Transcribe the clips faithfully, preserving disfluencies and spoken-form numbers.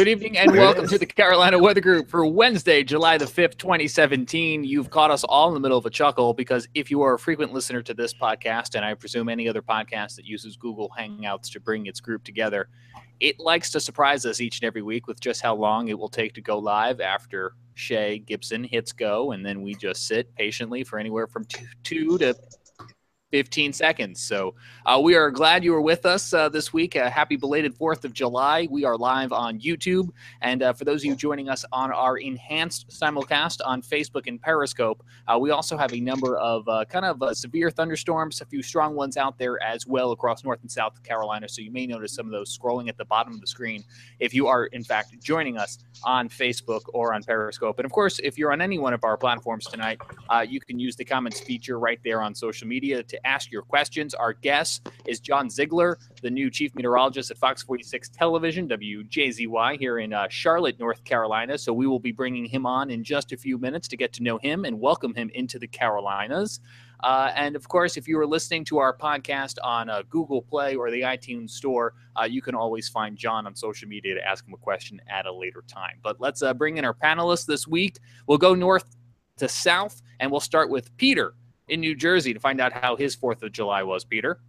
Good evening and welcome to the Carolina Weather Group for Wednesday, July the fifth, twenty seventeen. You've caught us all in the middle of a chuckle because if you are a frequent listener to this podcast, and I presume any other podcast that uses Google Hangouts to bring its group together, it likes to surprise us each and every week with just how long it will take to go live after Shay Gibson hits go, and then we just sit patiently for anywhere from two, two to fifteen seconds. So uh, we are glad you were with us uh, this week. Uh, happy belated fourth of July. We are live on YouTube. And uh, for those of you joining us on our enhanced simulcast on Facebook and Periscope, uh, we also have a number of uh, kind of uh, severe thunderstorms, a few strong ones out there as well across North and South Carolina. So you may notice some of those scrolling at the bottom of the screen if you are, in fact, joining us on Facebook or on Periscope. And of course, if you're on any one of our platforms tonight, uh, you can use the comments feature right there on social media to ask your questions. Our guest is John Zeigler, the new chief meteorologist at Fox forty-six Television, W J Z Y, here in uh, Charlotte, North Carolina. So we will be bringing him on in just a few minutes to get to know him and welcome him into the Carolinas. Uh, and of course, if you are listening to our podcast on uh, Google Play or the iTunes store, uh, you can always find John on social media to ask him a question at a later time. But let's uh, bring in our panelists this week. We'll go north to south, and we'll start with Peter in New Jersey to find out how his fourth of July was. Peter?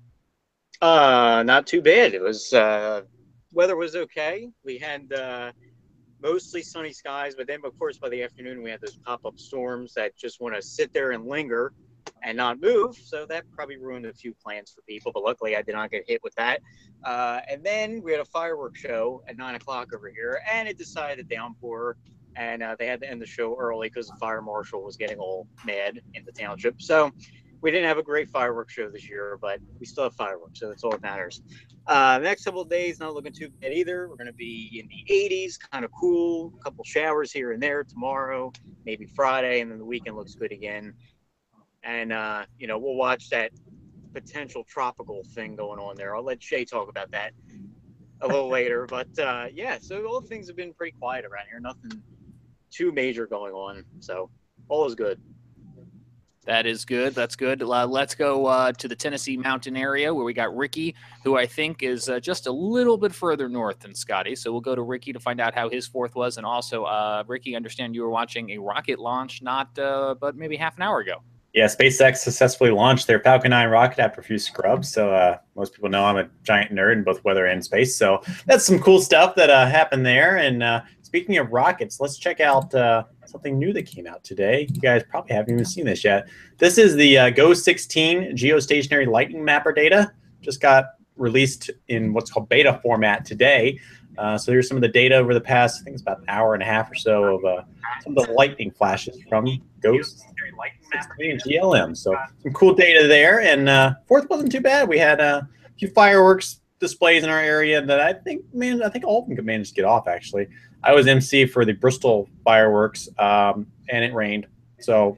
Uh, not too bad. It was, uh, weather was okay. We had uh, mostly sunny skies, but then of course by the afternoon we had those pop-up storms that just want to sit there and linger and not move. So that probably ruined a few plans for people, but luckily I did not get hit with that. Uh, and then we had a fireworks show at nine o'clock over here, and it decided to downpour. And uh, they had to end the show early because the fire marshal was getting all mad in the township. So we didn't have a great fireworks show this year, but we still have fireworks, so that's all that matters. Uh, the next couple of days, not looking too bad either. We're going to be in the eighties, kind of cool, a couple showers here and there tomorrow, maybe Friday, and then the weekend looks good again. And, uh, you know, we'll watch that potential tropical thing going on there. I'll let Shay talk about that a little later. But, uh, yeah, so all things have been pretty quiet around here. Nothing too major going on, so all is good. That is good. That's good. Uh, let's go uh, to the Tennessee Mountain area where we got Ricky, who I think is uh, just a little bit further north than Scotty. So we'll go to Ricky to find out how his fourth was. And also, uh, Ricky, I understand you were watching a rocket launch not uh, but maybe half an hour ago. Yeah, SpaceX successfully launched their Falcon nine rocket after a few scrubs. So uh, most people know I'm a giant nerd in both weather and space. So that's some cool stuff that uh, happened there. And uh, speaking of rockets, let's check out uh, something new that came out today. You guys probably haven't even seen this yet. This is the uh, GOES sixteen Geostationary Lightning Mapper data. Just got released in what's called beta format today. Uh, so here's some of the data over the past, I think it's about an hour and a half or so of uh, some of the lightning flashes from GOES sixteen and G L M. So some cool data there. And uh, fourth wasn't too bad. We had uh, a few fireworks displays in our area that I think, man, I think all of them could manage to get off, actually. I was M C for the Bristol fireworks, um, and it rained. So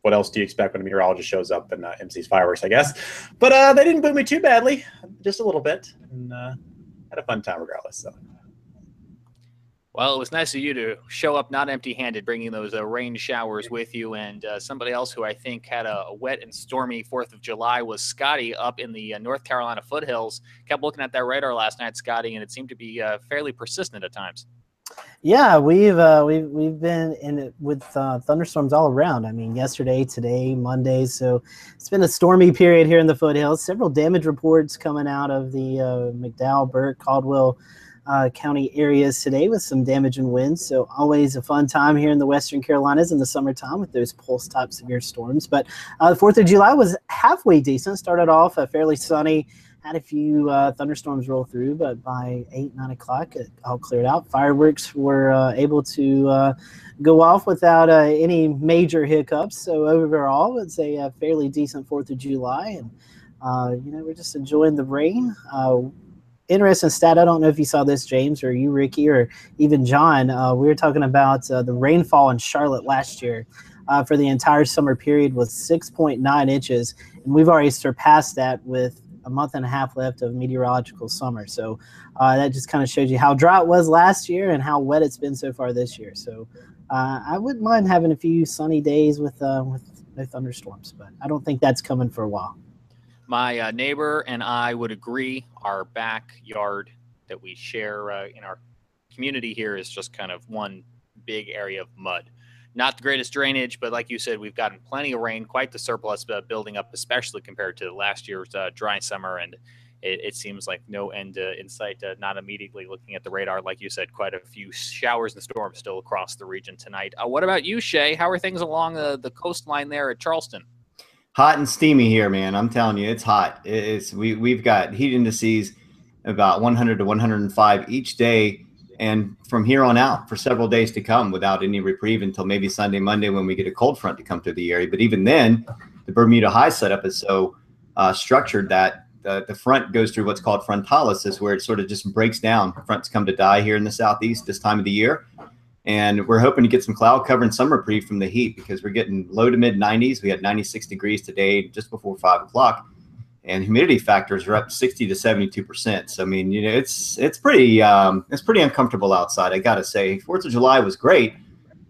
what else do you expect when a meteorologist shows up and uh, M Cs fireworks, I guess? But uh, they didn't boo me too badly, just a little bit. And uh, had a fun time regardless. So. Well, it was nice of you to show up not empty-handed, bringing those uh, rain showers with you. And uh, somebody else who I think had a, a wet and stormy fourth of July was Scotty up in the uh, North Carolina foothills. Kept looking at that radar last night, Scotty, and it seemed to be uh, fairly persistent at times. Yeah, we've uh, we've we've been in it with uh, thunderstorms all around. I mean, yesterday, today, Monday. So it's been a stormy period here in the foothills. Several damage reports coming out of the uh, McDowell, Burke, Caldwell uh, County areas today with some damage and winds. So always a fun time here in the Western Carolinas in the summertime with those pulse-type severe storms. But uh, the fourth of July was halfway decent. Started off a fairly sunny. Had a few uh, thunderstorms roll through, but by eight, nine o'clock, it all cleared out. Fireworks were uh, able to uh, go off without uh, any major hiccups. So overall, it's a uh, fairly decent fourth of July. And, uh, you know, we're just enjoying the rain. Uh, interesting stat. I don't know if you saw this, James, or you, Ricky, or even John. Uh, we were talking about uh, the rainfall in Charlotte last year. Uh, for the entire summer period was six point nine inches. And we've already surpassed that with a month and a half left of meteorological summer. So uh, that just kind of shows you how dry it was last year and how wet it's been so far this year. So uh, I wouldn't mind having a few sunny days with, uh, with no thunderstorms, but I don't think that's coming for a while. My uh, neighbor and I would agree. Our backyard that we share uh, in our community here is just kind of one big area of mud. Not the greatest drainage, but like you said, we've gotten plenty of rain, quite the surplus uh, building up, especially compared to last year's uh, dry summer. And it, it seems like no end uh, in sight, uh, not immediately looking at the radar. Like you said, quite a few showers and storms still across the region tonight. Uh, what about you, Shay? How are things along the, the coastline there at Charleston? Hot and steamy here, man. I'm telling you, it's hot. It's, we, we've got heat indices about one hundred to one hundred five each day, and from here on out for several days to come without any reprieve until maybe Sunday, Monday, when we get a cold front to come through the area. But even then, the Bermuda high setup is so uh, structured that the, the front goes through what's called frontalysis, where it sort of just breaks down. Fronts come to die here in the southeast this time of the year. And we're hoping to get some cloud cover and some reprieve from the heat, because we're getting low to mid nineties. We had ninety-six degrees today just before five o'clock. And humidity factors are up sixty to seventy-two percent. So I mean, you know, it's it's pretty um, it's pretty uncomfortable outside. I gotta say, Fourth of July was great.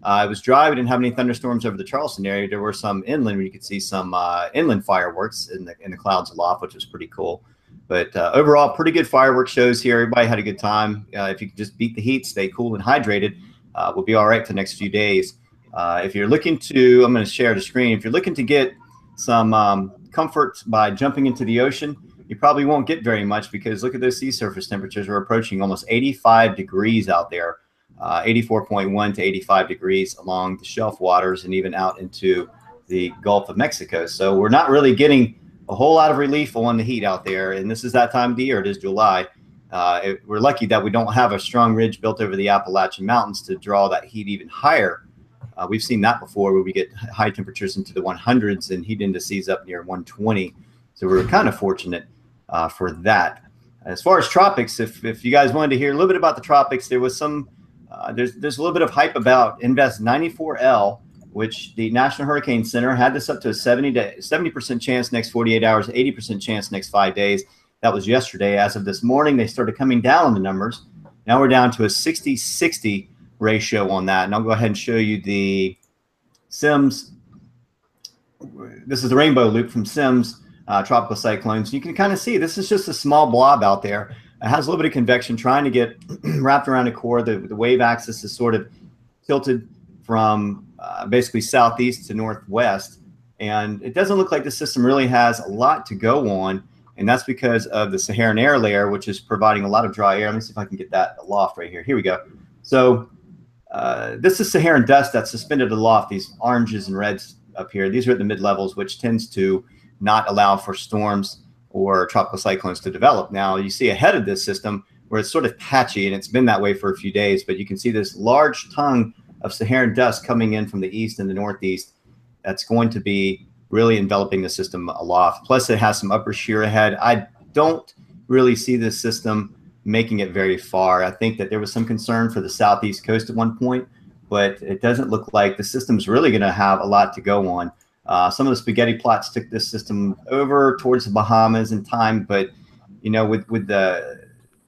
Uh, it was dry. We didn't have any thunderstorms over the Charleston area. There were some inland where you could see some uh, inland fireworks in the in the clouds aloft, which was pretty cool. But uh, overall, pretty good fireworks shows here. Everybody had a good time. Uh, if you could just beat the heat, stay cool and hydrated, uh, we'll be all right for the next few days. Uh, if you're looking to, I'm going to share the screen. If you're looking to get some um, comfort by jumping into the ocean, you probably won't get very much, because look at those sea surface temperatures. We're approaching almost eighty-five degrees out there, uh, eighty-four point one to eighty-five degrees along the shelf waters and even out into the Gulf of Mexico. So we're not really getting a whole lot of relief on the heat out there. And this is that time of the year. It is July. Uh, it, we're lucky that we don't have a strong ridge built over the Appalachian Mountains to draw that heat even higher. Uh, we've seen that before, where we get high temperatures into the one hundreds and heat indices up near one twenty. So we're kind of fortunate uh, for that. As far as tropics, if, if you guys wanted to hear a little bit about the tropics, there was some, uh, there's, there's a little bit of hype about Invest ninety-four L, which the National Hurricane Center had this up to a seventy percent chance next forty-eight hours, eighty percent chance next five days. That was yesterday. As of this morning, they started coming down on the numbers. Now we're down to a sixty sixty ratio on that, and I'll go ahead and show you the Sims. This is the rainbow loop from Sims uh, tropical cyclones. You can kind of see this is just a small blob out there. It has a little bit of convection trying to get wrapped around a core. The, the wave axis is sort of tilted from uh, basically southeast to northwest, and it doesn't look like the system really has a lot to go on, and that's because of the Saharan air layer, which is providing a lot of dry air. Let me see if I can get that aloft right here. Here we go. So Uh, this is Saharan dust that's suspended aloft, these oranges and reds up here. These are at the mid-levels, which tends to not allow for storms or tropical cyclones to develop. Now, you see ahead of this system where it's sort of patchy, and it's been that way for a few days, but you can see this large tongue of Saharan dust coming in from the east and the northeast that's going to be really enveloping the system aloft. Plus, it has some upper shear ahead. I don't really see this system making it very far. I think that there was some concern for the southeast coast at one point, but it doesn't look like the system's really going to have a lot to go on. Uh, some of the spaghetti plots took this system over towards the Bahamas in time, but you know, with with the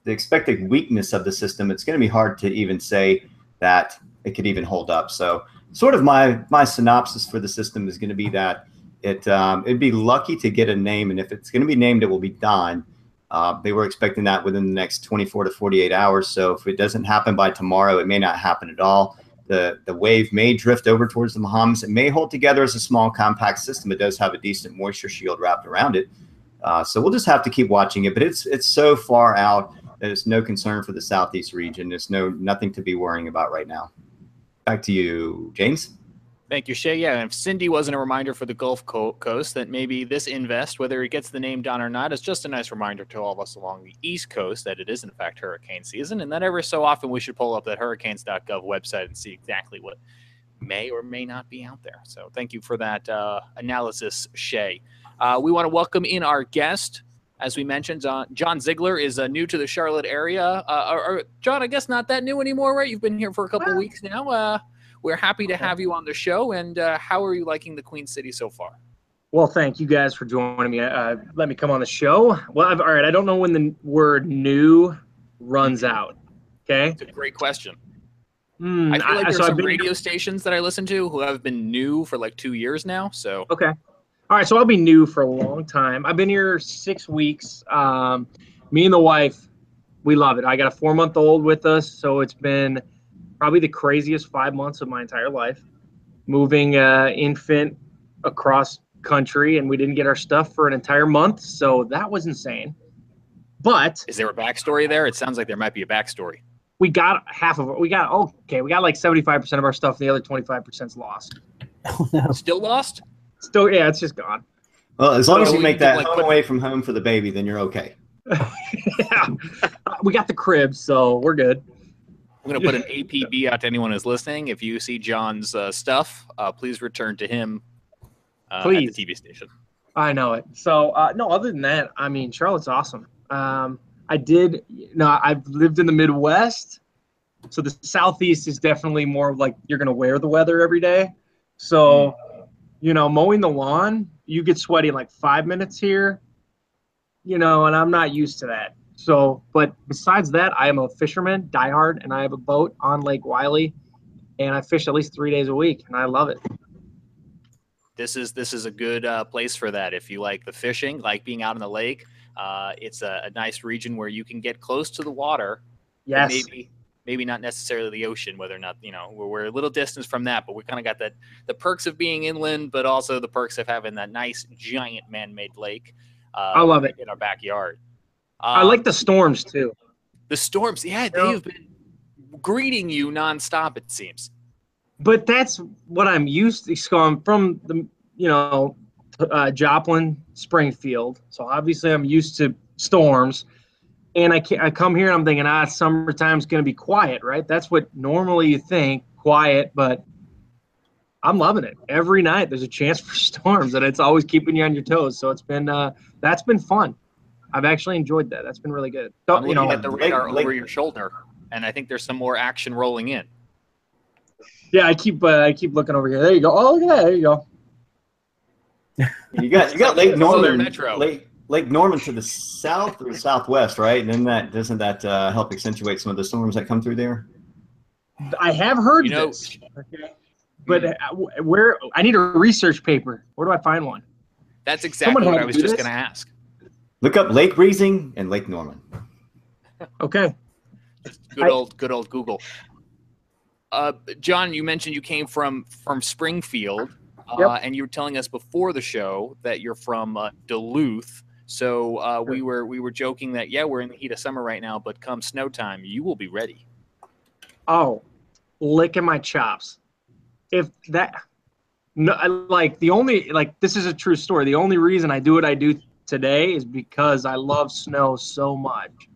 the expected weakness of the system, it's going to be hard to even say that it could even hold up. So, sort of my my synopsis for the system is going to be that it um, it'd be lucky to get a name, and if it's going to be named, it will be Don. Uh, they were expecting that within the next twenty-four to forty-eight hours. So if it doesn't happen by tomorrow, it may not happen at all. The, the wave may drift over towards the Bahamas. It may hold together as a small compact system. It does have a decent moisture shield wrapped around it. Uh, so we'll just have to keep watching it. But it's it's so far out that it's no concern for the southeast region. There's no nothing to be worrying about right now. Back to you, James. Thank you, Shay. Yeah, and if Cindy wasn't a reminder for the Gulf Coast, that maybe this invest, whether it gets the name Don or not, is just a nice reminder to all of us along the East Coast that it is, in fact, hurricane season, and that ever so often we should pull up that hurricanes dot gov website and see exactly what may or may not be out there. So thank you for that uh, analysis, Shay. Uh, we want to welcome in our guest. As we mentioned, John, John Zeigler is uh, new to the Charlotte area. Uh, or, or, John, I guess not that new anymore, right? You've been here for a couple well, weeks now. Uh, We're happy to have you on the show, and uh, how are you liking the Queen City so far? Well, thank you guys for joining me. Uh, let me come on the show. Well, I've, all right, I don't know when the word new runs out, okay? It's a great question. Mm, I feel like I, there's so some been, radio stations that I listen to who have been new for like two years now, so. Okay. All right, so I'll be new for a long time. I've been here six weeks. Um, me and the wife, we love it. I got a four-month-old with us, so it's been probably the craziest five months of my entire life, moving uh, infant across country, and we didn't get our stuff for an entire month, so that was insane. But is there a backstory there? It sounds like there might be a backstory. We got half of it. We got okay. We got like seventy-five percent of our stuff. And the other twenty-five percent's lost. Oh, no. Still lost? Still, yeah, it's just gone. Well, as long so as you make that like, home away from home for the baby, then you're okay. Yeah, we got the crib, so we're good. I'm gonna put an A P B out to anyone who's listening. If you see John's uh, stuff, uh, please return to him. Uh, please. At the T V station. I know it. So uh, no, other than that, I mean, Charlotte's awesome. Um, I did, you know, I've lived in the Midwest, so the Southeast is definitely more like you're going to wear the weather every day. So, you know, mowing the lawn, you get sweaty in like five minutes here, you know, and I'm not used to that. So, but besides that, I am a fisherman, diehard, and I have a boat on Lake Wiley, and I fish at least three days a week, and I love it. This is, this is a good uh, place for that. If you like the fishing, like being out on the lake, Uh, it's a, a nice region where you can get close to the water. Yes. Maybe, maybe not necessarily the ocean, whether or not, you know, we're, we're a little distance from that, but we kind of got that, the perks of being inland, but also the perks of having that nice giant man-made lake. Uh, I love it. In our backyard. Um, I like the storms too. The storms. Yeah. They've been greeting you nonstop, it seems. But that's what I'm used to. So I'm from the, you know, Uh, Joplin, Springfield. So obviously I'm used to storms, and I, can't, I come here and I'm thinking, ah, summertime's going to be quiet, right? That's what normally you think, quiet, but I'm loving it. Every night there's a chance for storms, and it's always keeping you on your toes. So it's been, uh, that's been fun. I've actually enjoyed that. That's been really good. So, I'm you know, at the radar late, over late. your shoulder, and I think there's some more action rolling in. Yeah, I keep, uh, I keep looking over here. There you go. Oh, yeah, there you go. You got you got Lake Norman, Metro. Lake Lake Norman to the south or the southwest, right? And then that doesn't that uh, help accentuate some of the storms that come through there? I have heard you know, this, okay. but mm. where I need a research paper. Where do I find one? That's exactly Someone what I was just going to ask. Look up Lake Breezing and Lake Norman. Okay. Good I, old good old Google. Uh, John, you mentioned you came from from Springfield. Uh, yep. And you were telling us before the show that you're from uh, Duluth, so uh, we were we were joking that yeah we're in the heat of summer right now, but come snow time you will be ready. Oh, licking my chops! If that, no, like the only like this is a true story. The only reason I do what I do today is because I love snow so much,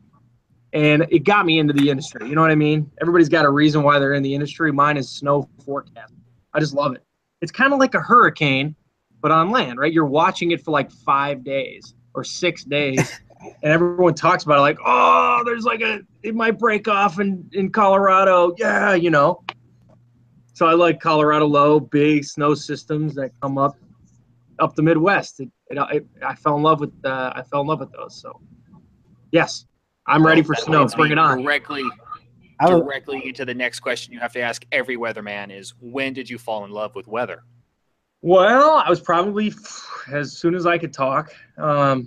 and it got me into the industry. You know what I mean? Everybody's got a reason why they're in the industry. Mine is snow forecast. I just love it. It's kind of like a hurricane, but on land, right? You're watching it for like five days or six days, and everyone talks about it like, oh, there's like a, it might break off in, in Colorado. Yeah, you know. So I like Colorado low, big snow systems that come up up the Midwest. It, it, it, I fell in love with uh, I fell in love with those. So, yes, I'm ready for snow. Bring it on. Directly. Directly into the next question you have to ask every weatherman is, when did you fall in love with weather? Well, I was probably as soon as I could talk. Um,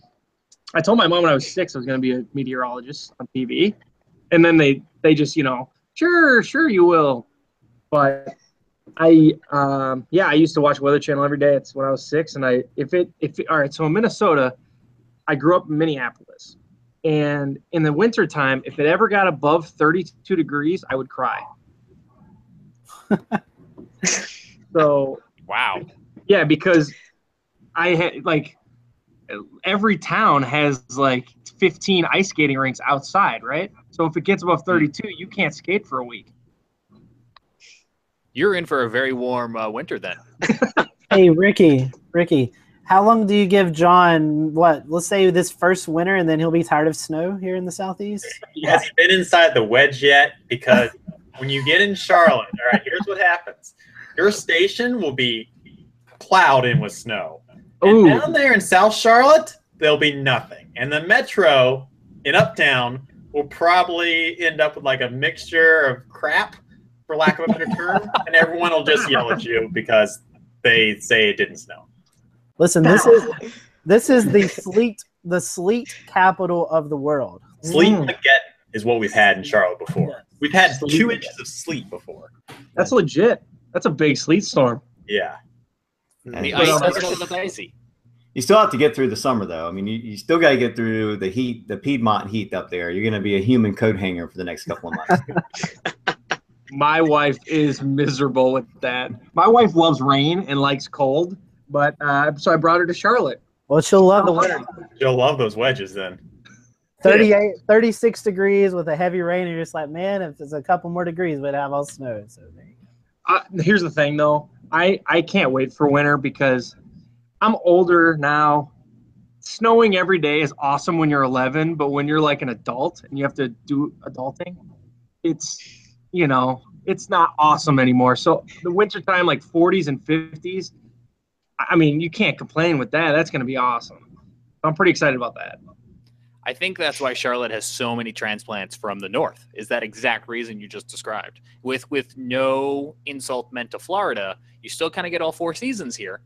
I told my mom when I was six I was going to be a meteorologist on T V. And then they, they just, you know, sure, sure you will. But I, um, yeah, I used to watch Weather Channel every day. It's when I was six. And I, if it, if it, all right, so in Minnesota, I grew up in Minneapolis. And in the wintertime, if it ever got above thirty-two degrees, I would cry. So, wow. Yeah, because I had like every town has like fifteen ice skating rinks outside, right? So if it gets above thirty-two, you can't skate for a week. You're in for a very warm uh, winter then. Hey, Ricky, Ricky. How long do you give John, what, let's say this first winter, and then he'll be tired of snow here in the Southeast? He hasn't been inside the wedge yet, because when you get in Charlotte, all right, here's what happens. Your station will be plowed in with snow. Ooh. And down there in South Charlotte, there'll be nothing. And the metro in Uptown will probably end up with like a mixture of crap, for lack of a better term, and everyone will just yell at you because they say it didn't snow. Listen, this is this is the sleet the sleet capital of the world. Sleet again. is what we've had in Charlotte before. We've had sleep two inches of sleet before. That's legit. That's a big sleet storm. Yeah. And the ice doesn't look icy. You still have to get through the summer, though. I mean, you, you still got to get through the heat, the Piedmont heat up there. You're going to be a human coat hanger for the next couple of months. My wife is miserable with that. My wife loves rain and likes cold, but uh, so I brought her to Charlotte. Well, she'll love the winter. She'll love those wedges then. thirty-eight, thirty-six degrees with a heavy rain, and you're just like, man, if there's a couple more degrees, we'd have all snow. So uh, here's the thing, though. I, I can't wait for winter because I'm older now. Snowing every day is awesome when you're eleven, but when you're like an adult and you have to do adulting, it's, you know, it's not awesome anymore. So the wintertime, like forties and fifties, I mean, you can't complain with that. That's going to be awesome. I'm pretty excited about that. I think that's why Charlotte has so many transplants from the north, is that exact reason you just described. With with no insult meant to Florida, you still kind of get all four seasons here,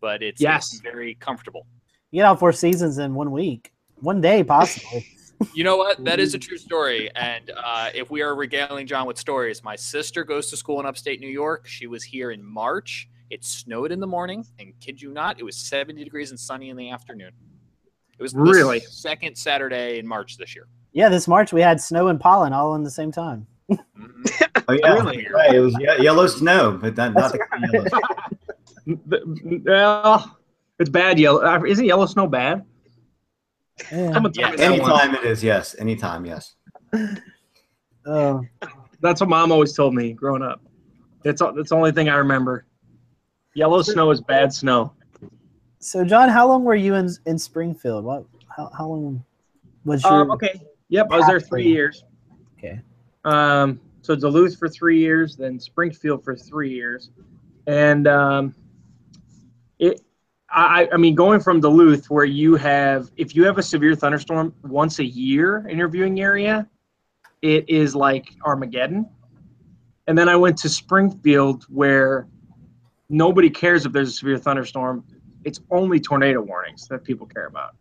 but it's, yes. it's very comfortable. You get all four seasons in one week, one day possibly. You know what? That is a true story, and uh, if we are regaling John with stories, my sister goes to school in upstate New York. She was here in March. It snowed in the morning, and kid you not, it was seventy degrees and sunny in the afternoon. It was really the second Saturday in March this year. Yeah, this March we had snow and pollen all in the same time. Oh, yeah, really? Right. It was yellow snow, but that, not the yellow. Well, it's bad yellow. Isn't yellow snow bad? Yeah. Yeah, anytime it is, yes. Anytime, yes. Uh, that's what Mom always told me growing up. That's that's the only thing I remember. Yellow snow is bad snow. So, John, how long were you in in Springfield? What? How, how long was your? Um, okay. Yep, I was there three years. Okay. Um. So Duluth for three years, then Springfield for three years, and um, it. I I mean, going from Duluth, where you have, if you have a severe thunderstorm once a year in your viewing area, it is like Armageddon. And then I went to Springfield, where nobody cares if there's a severe thunderstorm. It's only tornado warnings that people care about.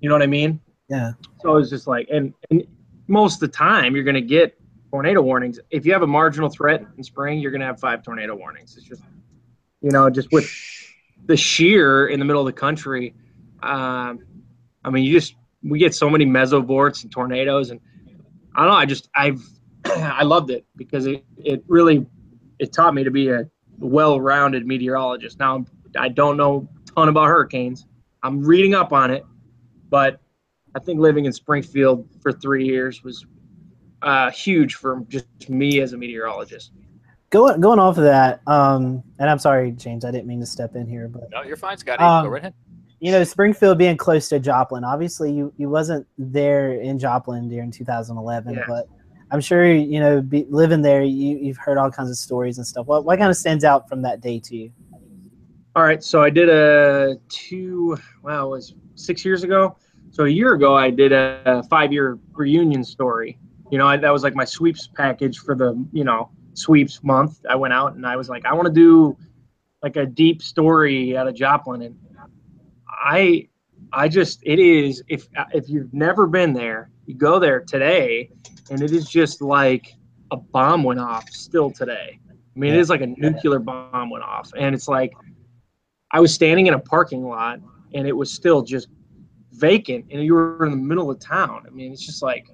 You know what I mean? Yeah. So it's just like, and, and most of the time you're going to get tornado warnings. If you have a marginal threat in spring, you're going to have five tornado warnings. It's just, you know, just with the sheer in the middle of the country. Um, I mean, you just, we get so many mesovorts and tornadoes, and I don't know. I just, I've, I loved it because it, it really, it taught me to be a well-rounded meteorologist. Now I'm, I don't know a ton about hurricanes. I'm reading up on it, but I think living in Springfield for three years was uh, huge for just me as a meteorologist. Going going off of that, um, and I'm sorry, James, I didn't mean to step in here, but no, you're fine, Scotty. Um, Go right ahead. You know, Springfield being close to Joplin. Obviously, you you wasn't there in Joplin during two thousand eleven, yeah. but I'm sure you know be, living there, you you've heard all kinds of stories and stuff. What what kind of stands out from that day to you? All right, so I did a two, well, it was six years ago. So a year ago, I did a five-year reunion story. You know, I, that was like my sweeps package for the, you know, sweeps month. I went out and I was like, I want to do like a deep story out of Joplin. And I I just, it is, if if you've never been there, you go there today, and it is just like a bomb went off still today. I mean, it is like a nuclear bomb went off. And it's like, I was standing in a parking lot, and it was still just vacant, and you were in the middle of town. I mean, it's just like,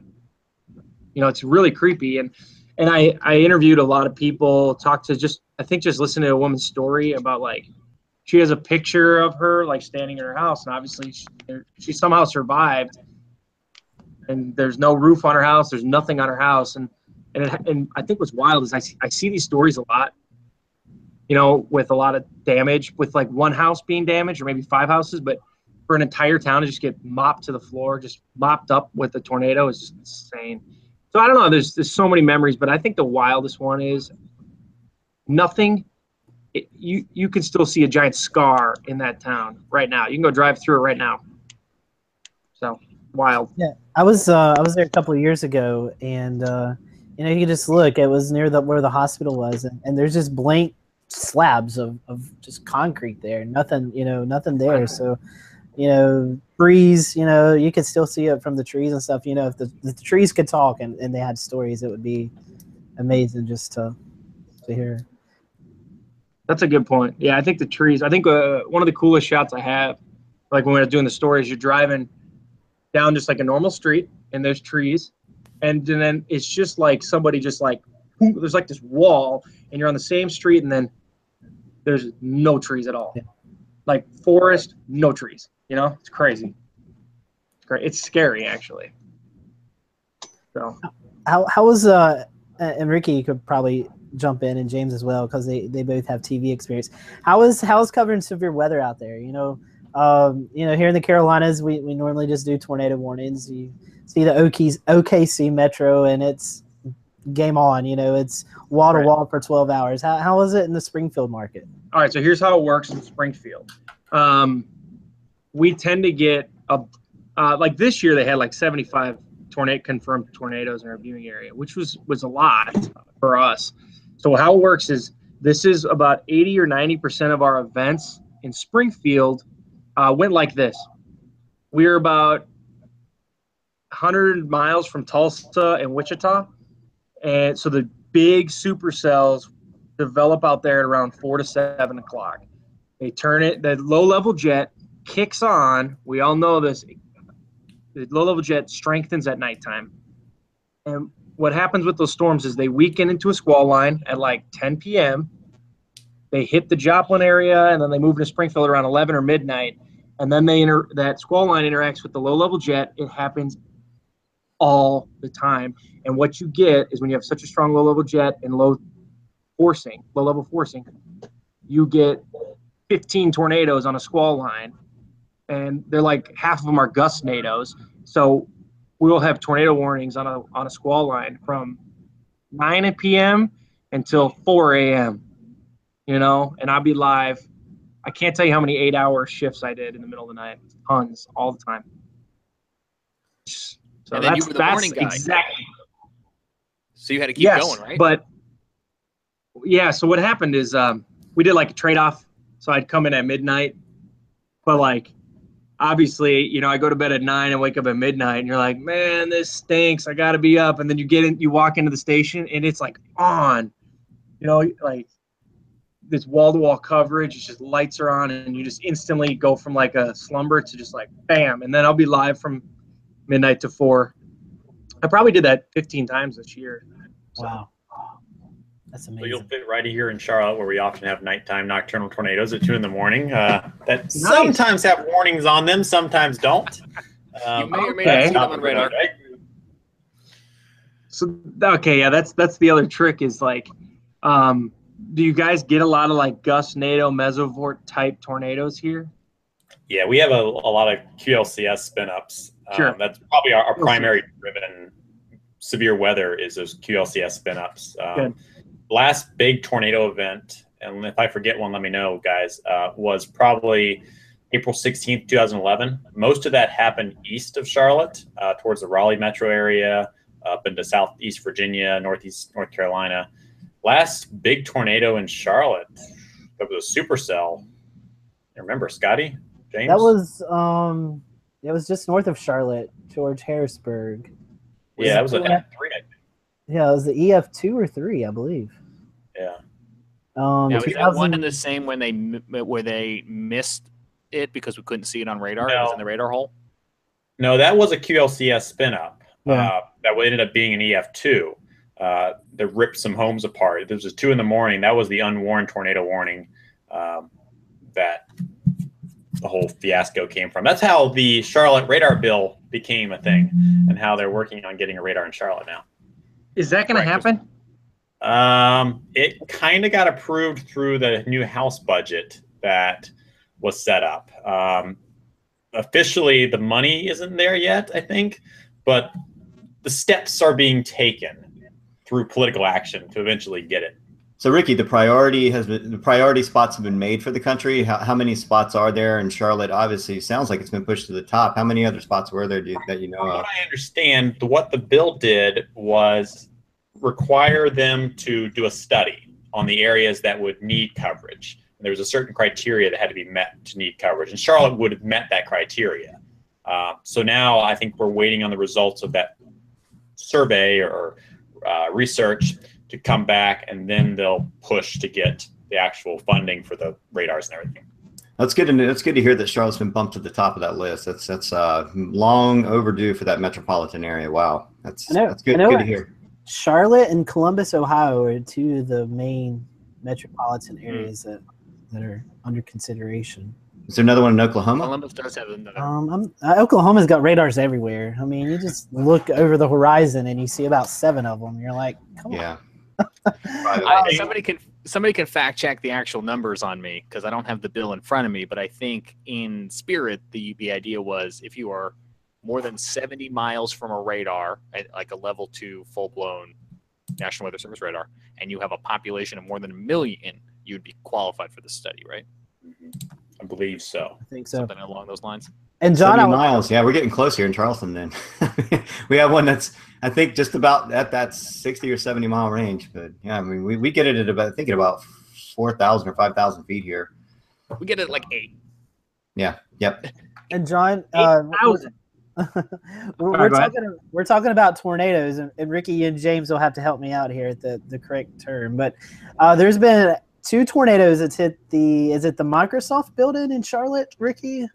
you know, it's really creepy. And and I, I interviewed a lot of people, talked to just, I think just listening to a woman's story about, like, she has a picture of her, like, standing in her house, and obviously she, she somehow survived, and there's no roof on her house, there's nothing on her house. And and, it, and I think what's wild is I see, I see these stories a lot, you know, with a lot of damage, with like one house being damaged or maybe five houses, but for an entire town to just get mopped to the floor, just mopped up with a tornado is just insane. So I don't know, there's, there's so many memories, but I think the wildest one is nothing. It, you, you can still see a giant scar in that town right now. You can go drive through it right now. So wild. Yeah, I was, uh, I was there a couple of years ago, and uh, you know, you could just look, it was near the, where the hospital was, and, and there's just blank slabs of, of just concrete there, nothing, you know, nothing there. So you know, breeze, you know, you could still see it from the trees and stuff. You know, if the, the trees could talk and, and they had stories, it would be amazing just to, to hear. That's a good point. Yeah, I think the trees, I think uh, one of the coolest shots I have, like when we were doing the stories, you're driving down just like a normal street and there's trees. And, and then it's just like somebody just like, there's like this wall and you're on the same street and then there's no trees at all. Yeah. Like forest, no trees. You know, it's crazy. It's great. It's scary, actually. So, how how was uh, and Ricky, you could probably jump in, and James as well, because they, they both have T V experience. How is how is covering severe weather out there? You know, um, you know, here in the Carolinas, we, we normally just do tornado warnings. You see the O K C Metro, and it's game on. You know, it's wall to wall for twelve hours. How how is it in the Springfield market? All right, so here's how it works in Springfield. Um, we tend to get a uh, like this year they had like seventy-five tornado confirmed tornadoes in our viewing area, which was was a lot for us. So how it works is this is about eighty or ninety percent of our events in Springfield uh, went like this. We were about one hundred miles from Tulsa and Wichita, and so the big supercells develop out there at around four to seven o'clock. They turn it. The low-level jet kicks on. We all know this. The low-level jet strengthens at nighttime. And what happens with those storms is they weaken into a squall line at like ten p m They hit the Joplin area, and then they move into Springfield around eleven or midnight. And then they inter that squall line interacts with the low-level jet. It happens all the time. And what you get is when you have such a strong low-level jet and low forcing, low-level forcing, you get fifteen tornadoes on a squall line. And they're like half of them are gustnadoes. So we will have tornado warnings on a on a squall line from nine p m until four a m You know, and I'll be live. I can't tell you how many eight-hour shifts I did in the middle of the night. Tons, all the time. So and that's, you were the that's exactly. So you had to keep yes, going, right? But yeah. So what happened is um, we did like a trade-off. So I'd come in at midnight, but like. Obviously, you know, I go to bed at nine and wake up at midnight, and you're like, man, this stinks. I got to be up. And then you get in, you walk into the station, and it's like on, you know, like this wall-to-wall coverage. It's just lights are on, and you just instantly go from like a slumber to just like bam. And then I'll be live from midnight to four. I probably did that fifteen times this year. So. Wow. That's amazing. So you'll fit right here in Charlotte, where we often have nighttime nocturnal tornadoes at two in the morning. Uh, that nice. Sometimes have warnings on them, sometimes don't. Um, you may or may okay. not see them on radar. So okay, yeah, that's that's the other trick is like, um, do you guys get a lot of like gustnado, mesovort type tornadoes here? Yeah, we have a, a lot of Q L C S spin ups. Um, sure, that's probably our, our primary driven severe weather is those Q L C S spin ups. Um, Good. Last big tornado event, and if I forget one, let me know, guys, uh, was probably April sixteenth, two thousand eleven. Most of that happened east of Charlotte, uh, towards the Raleigh metro area, up into southeast Virginia, northeast North Carolina. Last big tornado in Charlotte, that was a supercell. You remember, Scotty? James? That was, um, it was just north of Charlotte, George Harrisburg. Was yeah, that was a F three, I think. Yeah, it was the E F two or three, I believe. Yeah. Um, now, is that one and the same when they where they missed it because we couldn't see it on radar? No. It was in the radar hole? No, that was a Q L C S spin-up. Yeah. Uh, that ended up being an E F two. Uh, that ripped some homes apart. It was two in the morning. That was the unwarned tornado warning um, that the whole fiasco came from. That's how the Charlotte radar bill became a thing and how they're working on getting a radar in Charlotte now. Is that going to happen? Um, it kind of got approved through the new House budget that was set up. Um, officially, the money isn't there yet, I think, but the steps are being taken through political action to eventually get it. So, Ricky, the priority has been, the priority spots have been made for the country. How, how many spots are there in Charlotte? Obviously, it sounds like it's been pushed to the top. How many other spots were there do you, that you know? From of? What I understand, what the bill did was require them to do a study on the areas that would need coverage. And there was a certain criteria that had to be met to need coverage. And Charlotte would have met that criteria. Uh, so now I think we're waiting on the results of that survey or uh, research to come back, and then they'll push to get the actual funding for the radars and everything. That's good, and it's good to hear that Charlotte's been bumped to the top of that list. That's that's uh, long overdue for that metropolitan area. Wow, that's know, that's good, good to hear. Charlotte and Columbus, Ohio, are two of the main metropolitan areas mm. that that are under consideration. Is there another one in Oklahoma? Columbus does have another. Um, I'm, uh, Oklahoma's got radars everywhere. I mean, you just look over the horizon and you see about seven of them. You're like, come yeah. on. uh, somebody can. Somebody can fact check the actual numbers on me because I don't have the bill in front of me, but I think in spirit, the, the idea was if you are more than seventy miles from a radar, like a level two full-blown National Weather Service radar, and you have a population of more than a million, you'd be qualified for this study, right? I believe so. I think so. Something along those lines. And John, seventy miles, yeah, we're getting close here in Charleston then. We have one that's, I think, just about at that sixty or seventy mile range. But yeah, I mean, we, we get it at about, I think, at about four thousand or five thousand feet here. We get it at like eight. Yeah, yep. And John, uh, we're, we're, talking, we're talking about tornadoes, and, and Ricky and James will have to help me out here at the, the correct term. But uh, there's been two tornadoes that's hit the, is it the Microsoft building in Charlotte, Ricky?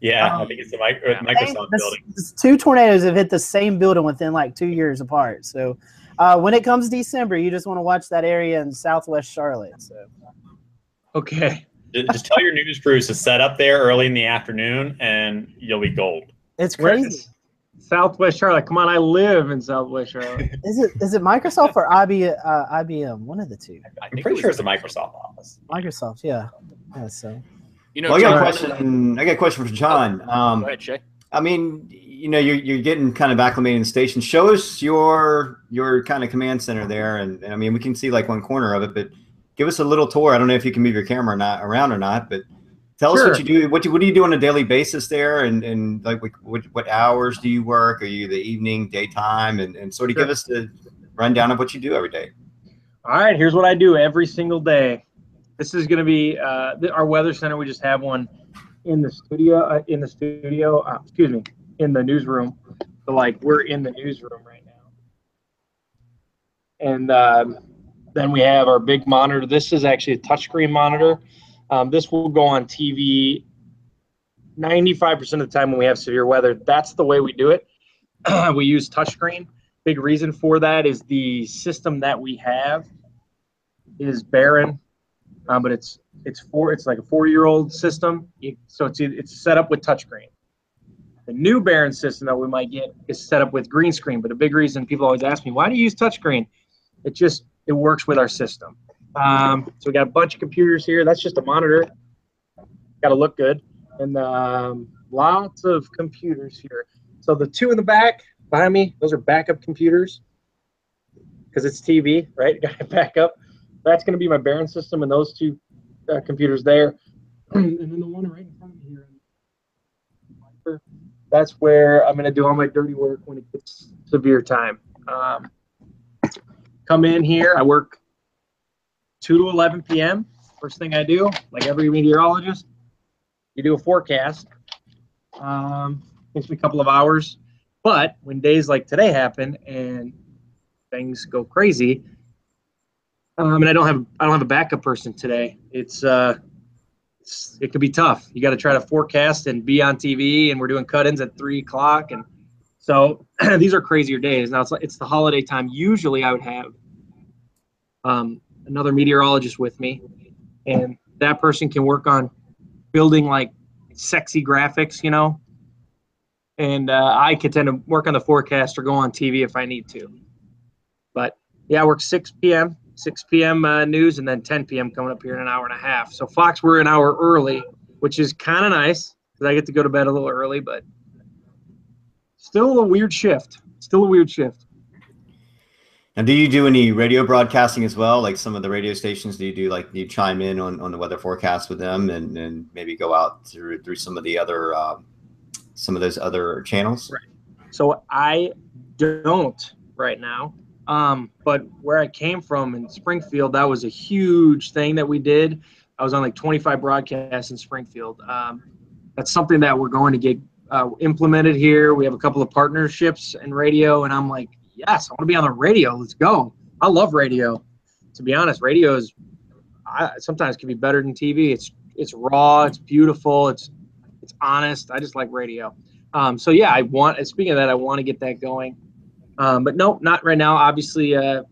Yeah, um, I think it's the Microsoft this, building. This two tornadoes have hit the same building within like two years apart. So uh, when it comes December, you just want to watch that area in southwest Charlotte. So. Okay. Just tell your news crews to set up there early in the afternoon, and you'll be gold. It's crazy. Southwest Charlotte. Come on, I live in Southwest Charlotte. Is it is it Microsoft or I B M? One of the two. I'm pretty sure it's the Microsoft office. Microsoft, yeah. yeah so. You know, well, I got a question. I got a question for John. Um, Go ahead, Shay. I mean, you know, you're you're getting kind of acclimated in the station. Show us your your kind of command center there, and, and I mean, we can see like one corner of it, but give us a little tour. I don't know if you can move your camera or not around or not, but tell sure. us what you do. What do what do you do on a daily basis there, and and like what what hours do you work? Are you the evening, daytime, and and sort of sure. give us the rundown of what you do every day. All right, here's what I do every single day. This is going to be uh, our weather center. We just have one in the studio. Uh, in the studio, uh, excuse me, in the newsroom. So like we're in the newsroom right now, and uh, then we have our big monitor. This is actually a touchscreen monitor. Um, this will go on T V ninety-five percent of the time when we have severe weather. That's the way we do it. We use touchscreen. Big reason for that is the system that we have is Baron. Um, but it's it's four it's like a four-year-old system, so it's it's set up with touchscreen. The new Baron system that we might get is set up with green screen. But a big reason people always ask me, why do you use touchscreen? It just it works with our system. Um, so we got a bunch of computers here. That's just a monitor. Got to look good, and um, lots of computers here. So the two in the back behind me, those are backup computers because it's T V, right? Got to back up. That's going to be my Baron system and those two uh, computers there. And then the one right in front of me here, that's where I'm going to do all my dirty work when it gets severe time. Um, come in here. I work two to eleven P M First thing I do, like every meteorologist, you do a forecast. Um, takes me a couple of hours. But when days like today happen and things go crazy, Um, and I don't have I don't have a backup person today. It's, uh, it's it could be tough. You got to try to forecast and be on T V, and we're doing cut-ins at three o'clock, and so these are crazier days. Now it's it's the holiday time. Usually I would have um, another meteorologist with me, and that person can work on building like sexy graphics, you know. And uh, I could tend to work on the forecast or go on T V if I need to. But yeah, I work six P M six P M Uh, news, and then ten P M coming up here in an hour and a half. So Fox, we're an hour early, which is kind of nice because I get to go to bed a little early, but still a weird shift. Still a weird shift. And do you do any radio broadcasting as well? Like some of the radio stations, do you do like you chime in on, on the weather forecast with them, and, and maybe go out through through some of the other um, some of those other channels? Right. So I don't right now. Um, but where I came from in Springfield, that was a huge thing that we did. I was on like twenty-five broadcasts in Springfield. Um, that's something that we're going to get uh, implemented here. We have a couple of partnerships in radio, and I'm like, yes, I want to be on the radio. Let's go. I love radio. To be honest, radio is I, sometimes can be better than T V. It's it's raw. It's beautiful. It's it's honest. I just like radio. Um, so yeah, I want. Speaking of that, I want to get that going. Um, but no, not right now. Obviously, uh,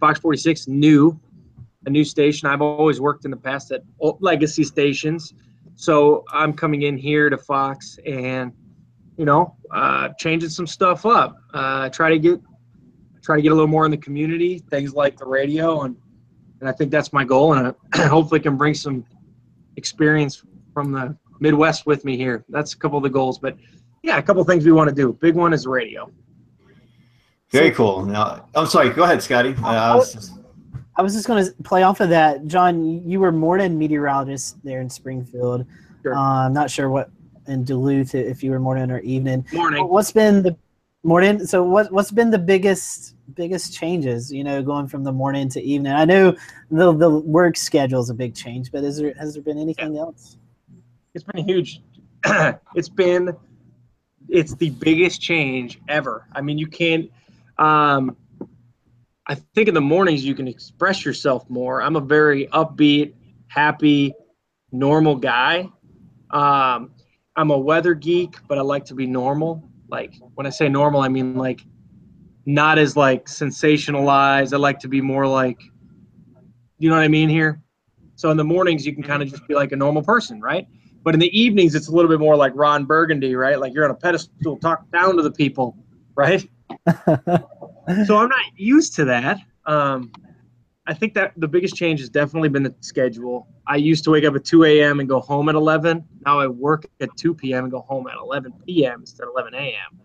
Fox forty-six new, a new station. I've always worked in the past at old legacy stations, so I'm coming in here to Fox and you know uh, changing some stuff up. Uh, try to get try to get a little more in the community. Things like the radio, and and I think that's my goal. And I hopefully can bring some experience from the Midwest with me here. That's a couple of the goals, but. Yeah, a couple of things we want to do. Big one is radio. Very cool. Now, I'm sorry. Go ahead, Scotty. Uh, I, was just... I was just going to play off of that. John, you were morning meteorologist there in Springfield. Sure. Uh, I'm not sure what in Duluth if you were morning or evening. Morning. What's been the morning? So what what's been the biggest biggest changes? You know, going from the morning to evening. I know the the work schedule is a big change, but is there has there been anything yeah. else? It's been huge. It's been. It's the biggest change ever. I mean, you can't, um, I think in the mornings you can express yourself more. I'm a very upbeat, happy, normal guy. Um, I'm a weather geek, but I like to be normal. Like when I say normal, I mean like not as like sensationalized. I like to be more like, you know what I mean here? So in the mornings you can kind of just be like a normal person, right? But in the evenings, it's a little bit more like Ron Burgundy, right? Like you're on a pedestal, talk down to the people, right? So I'm not used to that. Um, I think that the biggest change has definitely been the schedule. I used to wake up at two A M and go home at eleven. Now I work at two P M and go home at eleven P M instead of eleven A M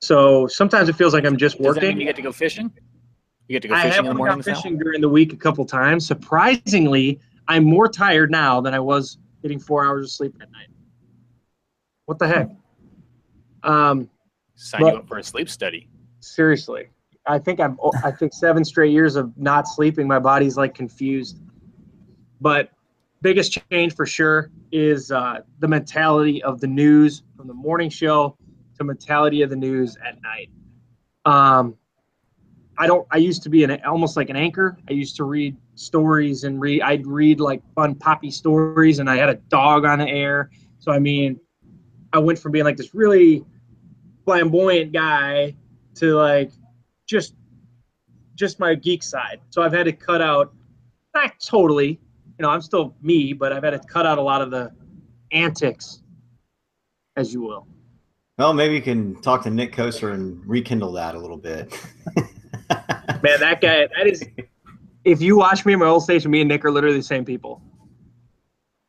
So sometimes it feels like I'm just working. Does that mean you get to go fishing? You get to go fishing I have in the morning. Fishing during the week a couple times. Surprisingly, I'm more tired now than I was getting four hours of sleep at night. What the heck? Um, Sign but, you up for a sleep study. Seriously. I think I'm, I think seven straight years of not sleeping, my body's like confused. But biggest change for sure is uh, the mentality of the news from the morning show to mentality of the news at night. Um, I don't, I used to be an almost like an anchor. I used to read stories and read, I'd read like fun poppy stories and I had a dog on the air. So, I mean, I went from being like this really flamboyant guy to like just, just my geek side. So I've had to cut out, not totally, you know, I'm still me, but I've had to cut out a lot of the antics, as you will. Well, maybe you can talk to Nick Koser and rekindle that a little bit. Man, that guy, that is, if you watch me in my old station, me and Nick are literally the same people.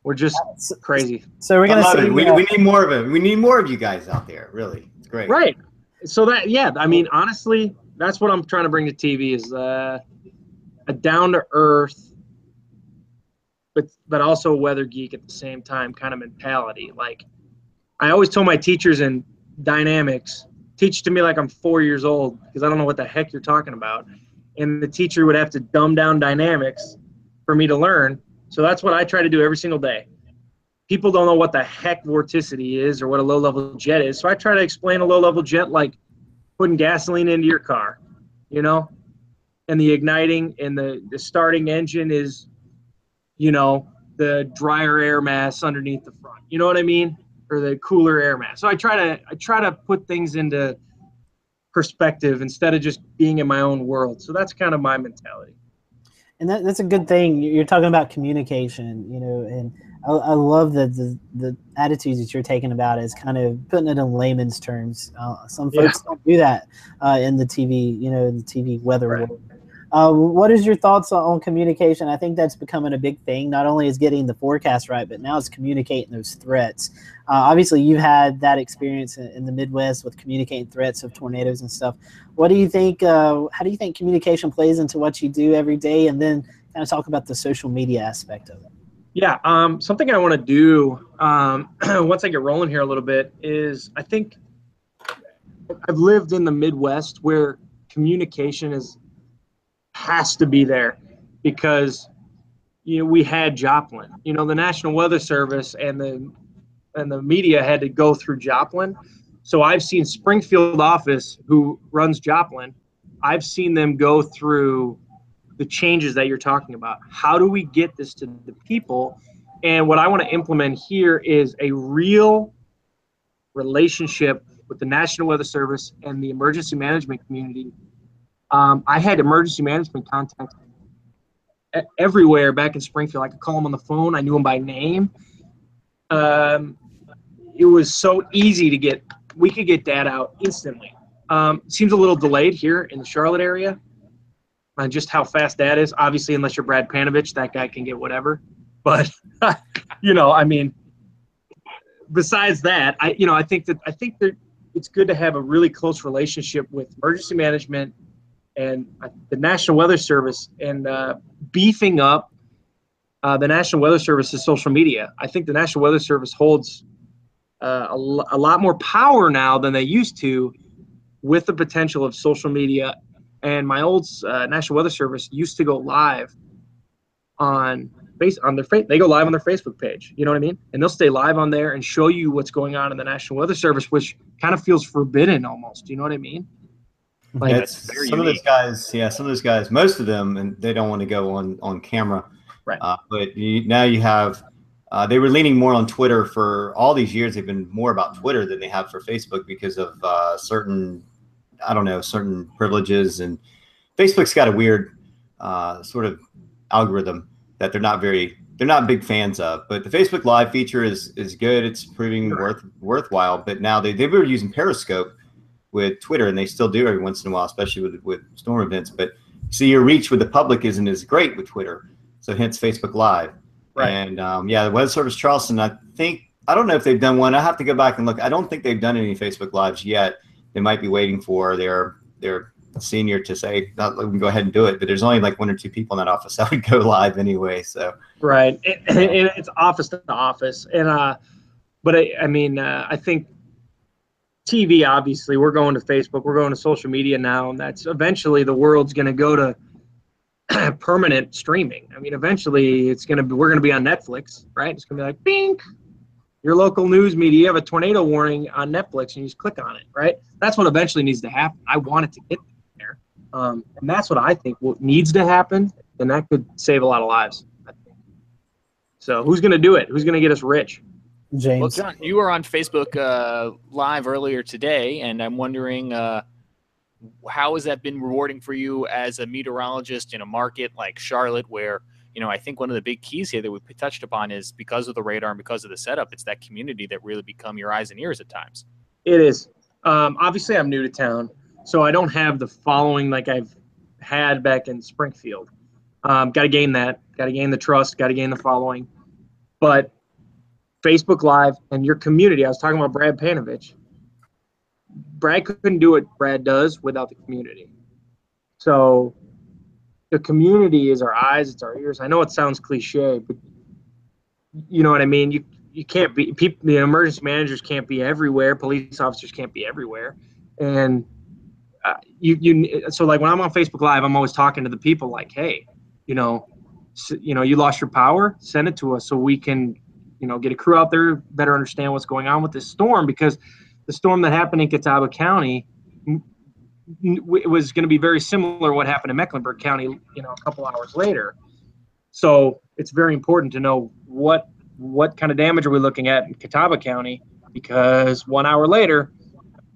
We're just That's, crazy. So we're going to we, we need more of it. We need more of you guys out there, really. It's great. Right. So that, yeah, I mean, honestly, that's what I'm trying to bring to T V is uh, a down-to-earth, but, but also a weather geek at the same time kind of mentality. Like, I always told my teachers in dynamics, teach to me like I'm four years old because I don't know what the heck you're talking about. And the teacher would have to dumb down dynamics for me to learn. So that's what I try to do every single day. People don't know what the heck vorticity is or what a low-level jet is. So I try to explain a low-level jet like putting gasoline into your car, you know, and the igniting and the, the starting engine is, you know, the drier air mass underneath the front. You know what I mean? Or the cooler air mass. So I try to I try to put things into perspective instead of just being in my own world. So that's kind of my mentality. And that, that's a good thing. You're talking about communication, you know, and I, I love the, the the attitudes that you're taking about it is kind of putting it in layman's terms. Uh, some folks yeah. don't do that uh, in the T V, you know, in the T V weather right. world. Uh, what is your thoughts on communication? I think that's becoming a big thing. Not only is getting the forecast right, but now it's communicating those threats. Uh, obviously, you've had that experience in, in the Midwest with communicating threats of tornadoes and stuff. What do you think? Uh, how do you think communication plays into what you do every day? And then kind of talk about the social media aspect of it. Yeah, um, something I want to do um, once I get rolling here a little bit is I think I've lived in the Midwest where communication is has to be there because you know, we had Joplin. You know, the National Weather Service and the and the media had to go through Joplin. So I've seen Springfield office, who runs Joplin, I've seen them go through the changes that you're talking about. How do we get this to the people? And what I want to implement here is a real relationship with the National Weather Service and the emergency management community. Um, I had emergency management contacts everywhere back in Springfield. I could call them on the phone. I knew them by name. Um, it was so easy to get, we could get that out instantly. Um, seems a little delayed here in the Charlotte area on uh, just how fast that is. Obviously, unless you're Brad Panovich, that guy can get whatever. But, you know, I mean, besides that, I, you know, I think that, I think that it's good to have a really close relationship with emergency management and the National Weather Service, and uh, beefing up uh, the National Weather Service's social media. I think the National Weather Service holds uh, a, l a lot more power now than they used to, with the potential of social media. And my old uh, National Weather Service used to go live on face on their face. They go live on their Facebook page. You know what I mean? And they'll stay live on there and show you what's going on in the National Weather Service, which kind of feels forbidden almost. You know what I mean? Like, yeah, that's very some unique. Of those guys, yeah, some of those guys, most of them, and they don't want to go on on camera. Right. Uh, but you, now you have, uh, they were leaning more on Twitter for all these years. They've been more about Twitter than they have for Facebook because of uh, certain, I don't know, certain privileges. And Facebook's got a weird uh, sort of algorithm that they're not very, they're not big fans of. But the Facebook Live feature is is good. It's proving sure. worth worthwhile. But now they they were using Periscope with Twitter, and they still do every once in a while, especially with with storm events. But so your reach with the public isn't as great with Twitter, so hence Facebook Live. Right. And um, yeah, the Weather Service Charleston, I think, I don't know if they've done one. I have to go back and look. I don't think they've done any Facebook Lives yet. They might be waiting for their their senior to say, not we can go ahead and do it. But there's only like one or two people in that office that would go live anyway. So right, it, it, it's office to office, and uh, but I, I mean, uh, I think. T V, obviously, we're going to Facebook, we're going to social media now, and that's eventually the world's going to go to permanent streaming. I mean, eventually it's going to be, we're going to be on Netflix, right? It's going to be like, bing, your local news media, you have a tornado warning on Netflix, and you just click on it, right? That's what eventually needs to happen. I want it to get there, um, and that's what I think what needs to happen, and that could save a lot of lives, I think. So who's going to do it? Who's going to get us rich? James. Well, John, you were on Facebook uh, Live earlier today, and I'm wondering uh, how has that been rewarding for you as a meteorologist in a market like Charlotte, where, you know, I think one of the big keys here that we touched upon is because of the radar and because of the setup, it's that community that really become your eyes and ears at times. It is. Um, obviously, I'm new to town, so I don't have the following like I've had back in Springfield. Um, got to gain that. Got to gain the trust. Got to gain the following. But Facebook Live and your community. I was talking about Brad Panovich. Brad couldn't do what Brad does without the community. So the community is our eyes, it's our ears. I know it sounds cliche, but you know what I mean? You you can't be, people, the emergency managers can't be everywhere. Police officers can't be everywhere. And uh, you, you, so like when I'm on Facebook Live, I'm always talking to the people like, hey, you know, so, you know, you lost your power, send it to us so we can, you know, get a crew out there, better understand what's going on with this storm, because the storm that happened in Catawba County was going to be very similar to what happened in Mecklenburg County, you know, a couple hours later. So it's very important to know what what kind of damage are we looking at in Catawba County, because one hour later,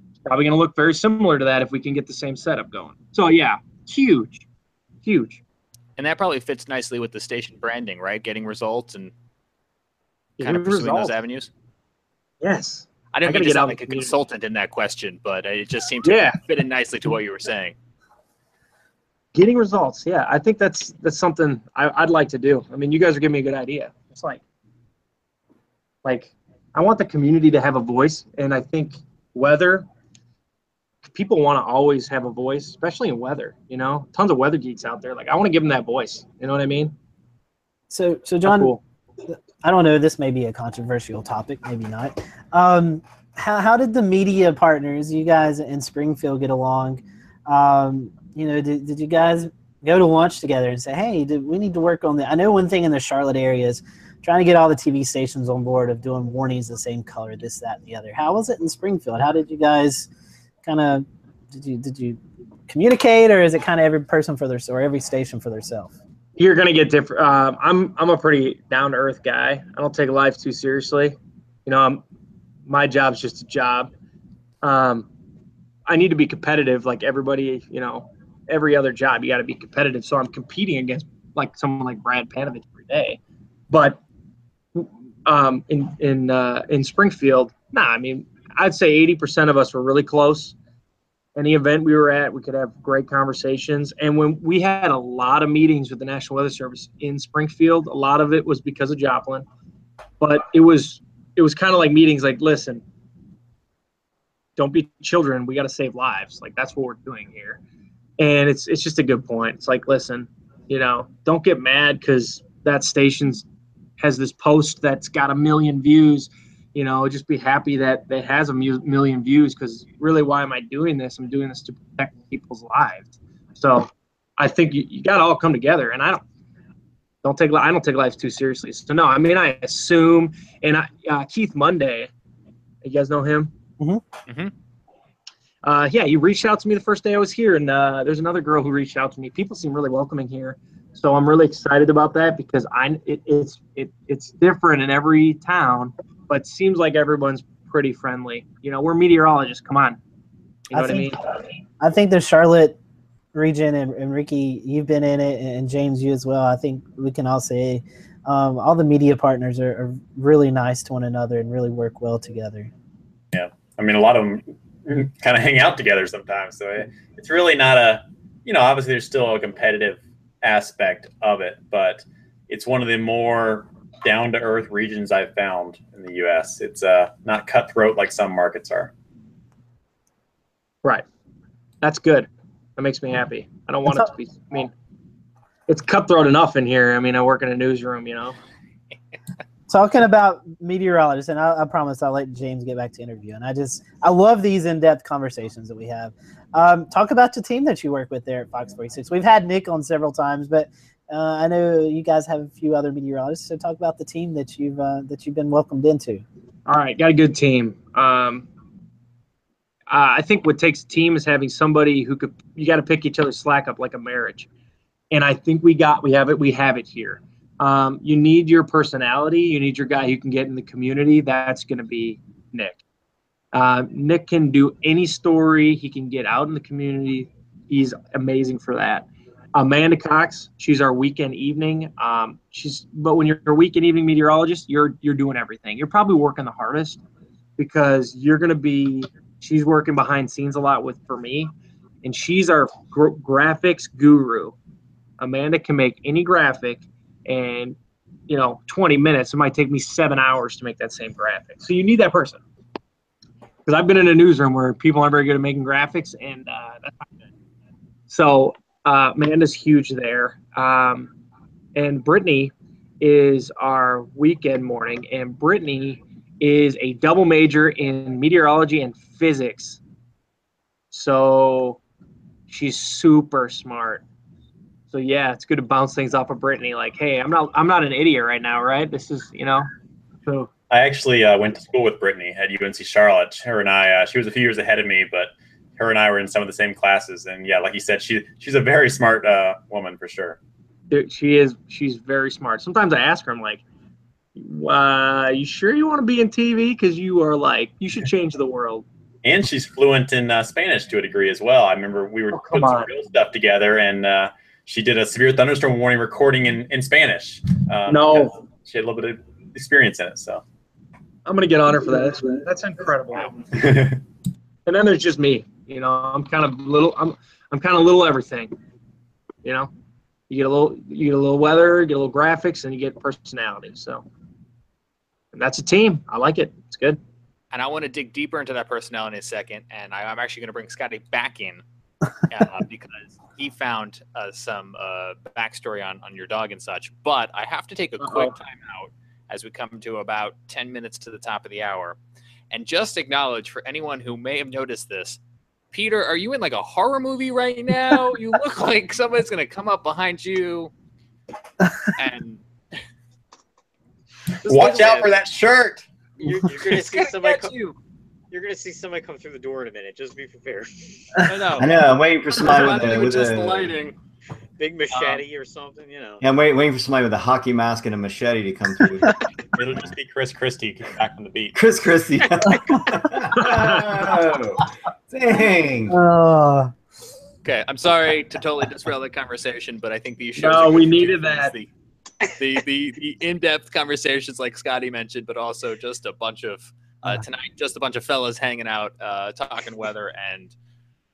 it's probably going to look very similar to that if we can get the same setup going. So yeah, huge, huge. And that probably fits nicely with the station branding, right? Getting results and kind of pursuing those avenues. Yes, I didn't mean to sound like a consultant in that question, but it just seemed to yeah. fit in nicely to what you were saying. Getting results, yeah, I think that's that's something I, I'd like to do. I mean, you guys are giving me a good idea. It's like, like I want the community to have a voice, and I think weather, people want to always have a voice, especially in weather. You know, tons of weather geeks out there. Like, I want to give them that voice. You know what I mean? So, so John. How cool. I don't know, this may be a controversial topic, maybe not. Um, how, how did the media partners, you guys in Springfield, get along? Um, you know, did, did you guys go to lunch together and say, hey, did we need to work on that? I know one thing in the Charlotte area is trying to get all the T V stations on board of doing warnings the same color, this, that, and the other. How was it in Springfield? How did you guys kind of, did you did you communicate, or is it kind of every person for their, or every station for themselves? You're gonna get different. Uh, I'm I'm a pretty down to earth guy. I don't take life too seriously. You know, I'm, my job's just a job. Um, I need to be competitive, like everybody. You know, every other job you got to be competitive. So I'm competing against like someone like Brad Panovich every day, but um, in in uh, in Springfield, nah. I mean, I'd say eighty percent of us were really close. Any event we were at, we could have great conversations. And when we had a lot of meetings with the National Weather Service in Springfield, a lot of it was because of Joplin. But it was it was kind of like meetings like, listen, don't be children. We got to save lives. Like, that's what we're doing here. And it's it's just a good point. It's like, listen, you know, don't get mad because that station's has this post that's got a million views. You know, just be happy that it has a million views, because really, why am I doing this? I'm doing this to protect people's lives. So I think you, you got to all come together. And I don't don't take I don't take life too seriously. So no, I mean, I assume. And I, uh, Keith Monday, you guys know him? Mm-hmm. Mm-hmm. Uh, yeah, he reached out to me the first day I was here, and uh, there's another girl who reached out to me. People seem really welcoming here. So I'm really excited about that, because I it, it's it it's different in every town. But seems like everyone's pretty friendly. You know, we're meteorologists. Come on. You know I think, what I mean? I think the Charlotte region, and, and Ricky, you've been in it, and James, you as well. I think we can all say um, all the media partners are, are really nice to one another and really work well together. Yeah. I mean, a lot of them kind of hang out together sometimes. So it, it's really not a, you know, obviously there's still a competitive aspect of it, but it's one of the more down-to-earth regions I've found in the U S It's uh, not cutthroat like some markets are. Right. That's good. That makes me happy. I don't want That's it to be, I mean, it's cutthroat enough in here. I mean, I work in a newsroom, you know. Talking about meteorologists, and I, I promise I'll let James get back to interview. And I just, I love these in-depth conversations that we have. Um, talk about the team that you work with there at Fox forty-six. We've had Nick on several times, but Uh, I know you guys have a few other meteorologists, so talk about the team that you've uh, that you've been welcomed into. All right, got a good team. Um, uh, I think what takes a team is having somebody who could. You got to pick each other's slack up like a marriage, and I think we got we have it we have it here. Um, you need your personality. You need your guy who can get in the community. That's going to be Nick. Uh, Nick can do any story. He can get out in the community. He's amazing for that. Amanda Cox, she's our weekend evening. Um, she's but when you're a weekend evening meteorologist, you're you're doing everything. You're probably working the hardest because you're gonna be. She's working behind scenes a lot with for me, and she's our gr graphics guru. Amanda can make any graphic, and you know, twenty minutes. It might take me seven hours to make that same graphic. So you need that person, because I've been in a newsroom where people aren't very good at making graphics, and uh, that's not good. So. Uh, Amanda's huge there, um, and Brittany is our weekend morning, and Brittany is a double major in meteorology and physics, so she's super smart. So yeah, it's good to bounce things off of Brittany. Like, hey, I'm not, I'm not an idiot right now, right? This is, you know. So I actually uh, went to school with Brittany at U N C Charlotte. Her and I, uh, she was a few years ahead of me, but. Her and I were in some of the same classes, and yeah, like you said, she she's a very smart uh, woman for sure. Dude, she is. She's very smart. Sometimes I ask her, I'm like, uh, "You sure you want to be in T V? Because you are like, you should change the world." And she's fluent in uh, Spanish to a degree as well. I remember we were oh, putting some real stuff together, and uh, she did a severe thunderstorm warning recording in in Spanish. Um, no, she had a little bit of experience in it, so I'm gonna get on her for that. That's, that's incredible. And then there's just me. You know, I'm kind of little. I'm I'm kind of little everything. You know, you get a little, you get a little weather, get a little graphics, and you get personality. So, and that's a team. I like it. It's good. And I want to dig deeper into that personality in a second. And I, I'm actually going to bring Scotty back in uh, because he found uh, some uh, backstory on on your dog and such. But I have to take a uh-oh. quick time out as we come to about ten minutes to the top of the hour, and just acknowledge for anyone who may have noticed this. Peter, are you in like a horror movie right now? You look like somebody's going to come up behind you. And watch out for that shirt. You're, you're going to see somebody come, you're going to see somebody come through the door in a minute. Just be prepared. I know. I know. I'm waiting for somebody with, uh, with just a, the lighting. Big machete um, or something, you know. Yeah, I'm wait, waiting for somebody with a hockey mask and a machete to come through. It'll just be Chris Christie coming back from the beat. Chris Christie. Oh, dang. Uh, okay, I'm sorry to totally derail the conversation, but I think these shows. No, we needed that. The, the, the, the in-depth conversations like Scotty mentioned, but also just a bunch of, uh, tonight, just a bunch of fellas hanging out, uh, talking weather and...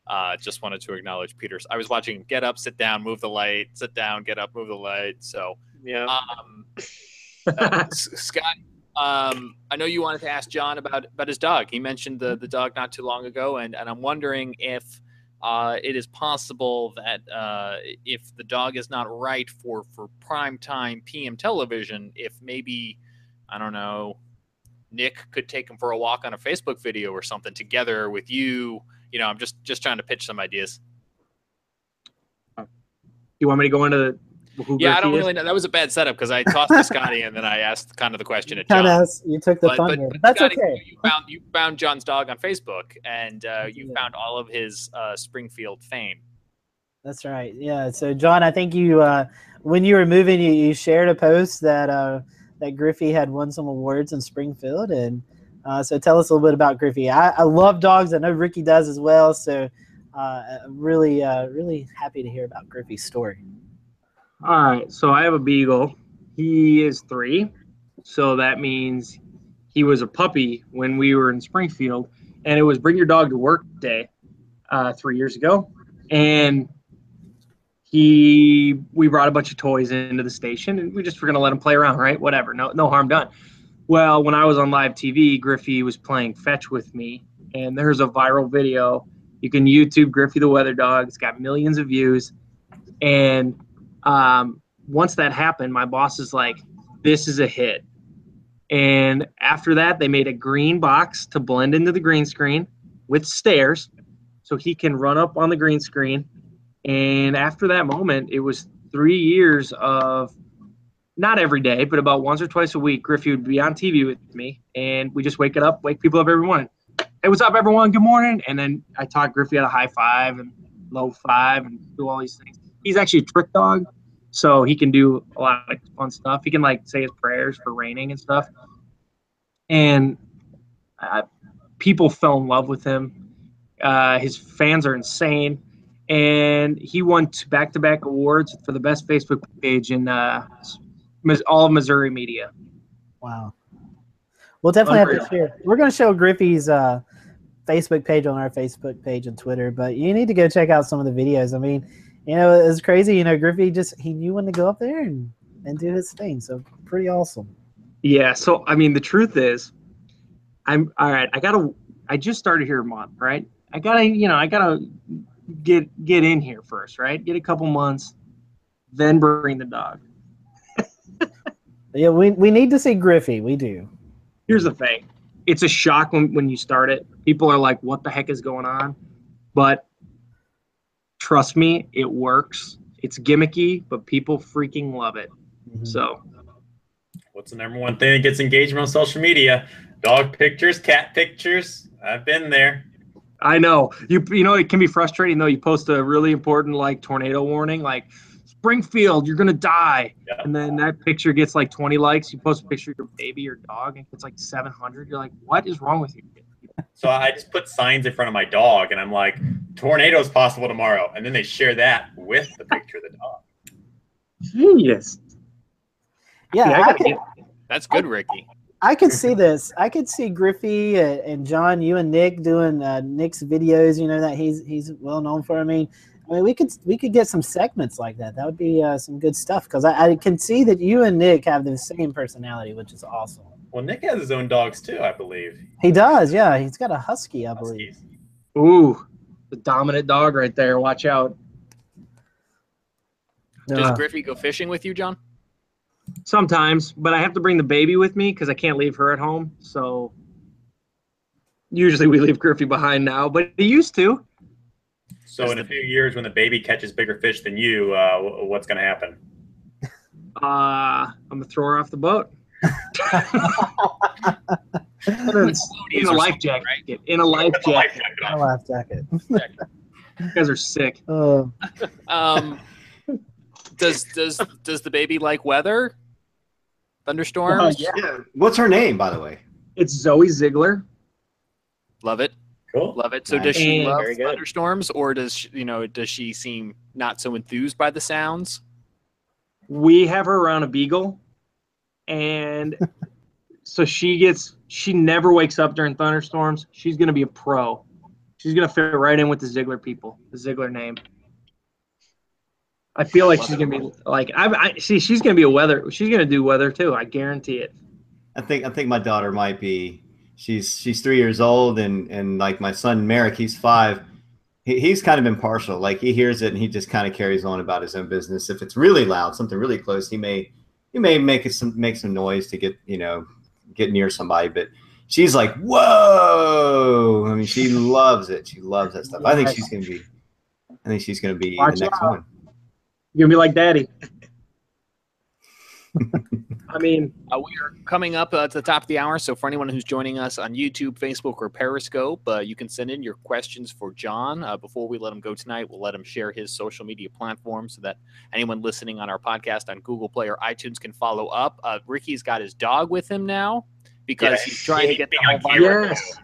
Uh, just wanted to acknowledge Peter's. I was watching get up, sit down, move the light, sit down, get up, move the light. So, yeah. Um, uh, Scott, um, I know you wanted to ask John about, about his dog. He mentioned the, the dog not too long ago, and, and I'm wondering if uh, it is possible that uh, if the dog is not right for, for primetime P M television, if maybe, I don't know, Nick could take him for a walk on a Facebook video or something together with you. You know, I'm just just trying to pitch some ideas. You want me to go into the who yeah, I don't really know. That was a bad setup because I tossed to Scotty and then I asked kind of the question at John. Has, you took the but, thunder. But, but that's Scotty, okay. You found, you found John's dog on Facebook and uh, you yeah. found all of his uh, Springfield fame. That's right. Yeah. So, John, I think you uh, when you were moving, you, you shared a post that uh, that Griffey had won some awards in Springfield and. Uh, so tell us a little bit about Griffey. I, I love dogs. I know Ricky does as well. So uh, I'm really, uh, really happy to hear about Griffey's story. All right. So I have a beagle. He is three. So that means he was a puppy when we were in Springfield. And it was Bring Your Dog to Work Day uh, three years ago. And he, we brought a bunch of toys into the station. And we just were going to let him play around, right? Whatever. No, no harm done. Well, when I was on live T V, Griffey was playing fetch with me, and there's a viral video. You can YouTube Griffey the Weather Dog. It's got millions of views. And um, once that happened, my boss is like, this is a hit. And after that, they made a green box to blend into the green screen with stairs so he can run up on the green screen. And after that moment, it was three years of not every day, but about once or twice a week, Griffey would be on T V with me, and we just wake it up, wake people up every morning. Hey, what's up, everyone? Good morning. And then I taught Griffey how to high five and low five and do all these things. He's actually a trick dog, so he can do a lot of fun stuff. He can, like, say his prayers for raining and stuff. And uh, people fell in love with him. Uh, his fans are insane. And he won back-to-back awards for the best Facebook page in uh all of Missouri media. Wow. We'll definitely Unreal. have to share. We're going to show Griffey's uh, Facebook page on our Facebook page and Twitter, but you need to go check out some of the videos. I mean, you know, it's crazy. You know, Griffey just, he knew when to go up there and, and do his thing. So pretty awesome. Yeah. So, I mean, the truth is I'm all right. I got to, I just started here a month, right? I got to, you know, I got to get, get in here first, right? Get a couple months, then bring the dog. Yeah, we, we need to see Griffey. We do. Here's the thing. It's a shock when, when you start it. People are like, what the heck is going on? But trust me, it works. It's gimmicky, but people freaking love it. Mm-hmm. So what's the number one thing that gets engagement on social media? Dog pictures, cat pictures. I've been there. I know. You, you know, it can be frustrating, though. You post a really important, like, tornado warning, like, Springfield, you're gonna die, yeah. And then that picture gets like twenty likes. You post a picture of your baby or dog, and it's like seven hundred. You're like, what is wrong with you? So I just put signs in front of my dog, and I'm like, tornado's possible tomorrow, and then they share that with the picture of the dog. Genius. Yeah, yeah I I could, get... that's good, Ricky. I could see this. I could see Griffey and John, you and Nick doing uh, Nick's videos. You know that he's he's well known for. I mean. I mean, we could we could get some segments like that. That would be uh, some good stuff because I, I can see that you and Nick have the same personality, which is awesome. Well, Nick has his own dogs too, I believe. He does, yeah. He's got a husky, I Huskies. believe. Ooh, the dominant dog right there. Watch out. Does uh, Griffey go fishing with you, John? Sometimes, but I have to bring the baby with me because I can't leave her at home. So usually we leave Griffey behind now, but he used to. So in the, a few years, when the baby catches bigger fish than you, uh, what's going to happen? Uh, I'm going to throw her off the boat. in a life jacket. Right? In a life jacket. In a life jacket. You guys are sick. Uh. Um, does does does the baby like weather? Thunderstorms? Oh, yeah. What's her name, by the way? It's Zoe Zeigler. Love it. Cool. Love it. So nice. Does she love thunderstorms, or does she, you know, does she seem not so enthused by the sounds? We have her around a beagle, and so she gets she never wakes up during thunderstorms. She's gonna be a pro. She's gonna fit right in with the Zeigler people, the Zeigler name. I feel like she's gonna be like I, I see. She's gonna be a weather. She's gonna do weather too. I guarantee it. I think I think my daughter might be. She's she's three years old, and and like my son Merrick, he's five. He, he's kind of impartial. Like he hears it and he just kind of carries on about his own business. If it's really loud, something really close, he may he may make some make some noise to get you know get near somebody. But she's like, whoa! I mean, she loves it. She loves that stuff. I think she's gonna be. I think she's gonna be Watch the next out. one. You're gonna be like Daddy. I mean, uh, we are coming up uh, to the top of the hour, so for anyone who's joining us on YouTube, Facebook, or Periscope, uh, you can send in your questions for John. Uh, before we let him go tonight, we'll let him share his social media platform so that anyone listening on our podcast on Google Play or iTunes can follow up. Uh, Ricky's got his dog with him now because yeah, he's trying he to get the whole virus. Yes.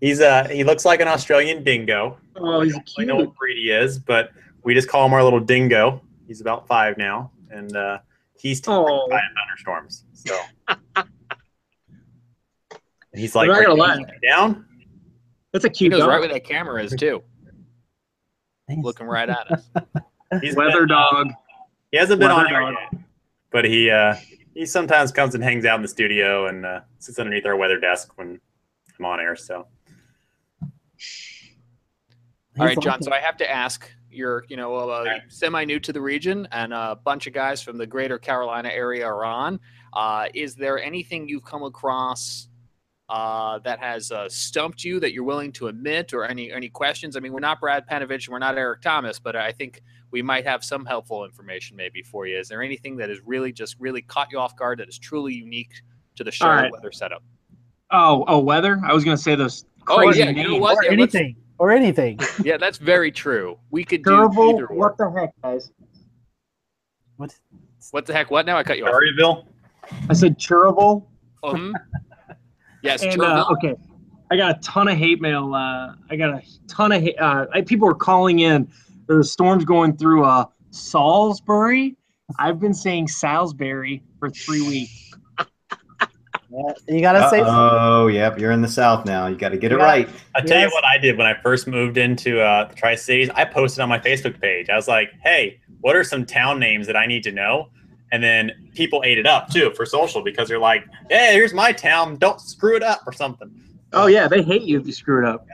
He's uh, he looks like an Australian dingo. Oh, he's I don't really know what breed he is, but we just call him our little dingo. He's about five now, and uh, he's terrified by thunderstorms. So he's like, right right down. That's a cute dog. He goes right where that camera is too, looking right at us. He's weather been, dog. He hasn't been weather on yet, but he uh, he sometimes comes and hangs out in the studio and uh, sits underneath our weather desk when I'm on air. So, all right, John. So I have to ask. You're, you know, uh, semi-new to the region, and a bunch of guys from the greater Carolina area are on. Uh, is there anything you've come across uh, that has uh, stumped you that you're willing to admit, or any any questions? I mean, we're not Brad Panovich, and we're not Eric Thomas, but I think we might have some helpful information maybe for you. Is there anything that has really just really caught you off guard that is truly unique to the Charlotte right. weather setup? Oh, oh, weather? I was going to say those crazy oh, yeah, names. You know what? Or yeah, anything. Or anything. Yeah, that's very true. We could Durable, do either one. What the heck, guys? What? What the heck? What now? I cut you off. I said Cherville. Um, yes, and, uh, okay. I got a ton of hate mail. Uh, I got a ton of hate, uh, I, people were calling in. There's storms going through uh, Salisbury. I've been saying Salisbury for three weeks. You gotta uh -oh, say. Oh, yep. You're in the South now. You gotta get yeah. it right. I tell yes. you what I did when I first moved into uh, the Tri Cities. I posted on my Facebook page. I was like, "Hey, what are some town names that I need to know?" And then people ate it up too for social because they're like, "Hey, here's my town. Don't screw it up or something." Oh yeah, they hate you if you screw it up.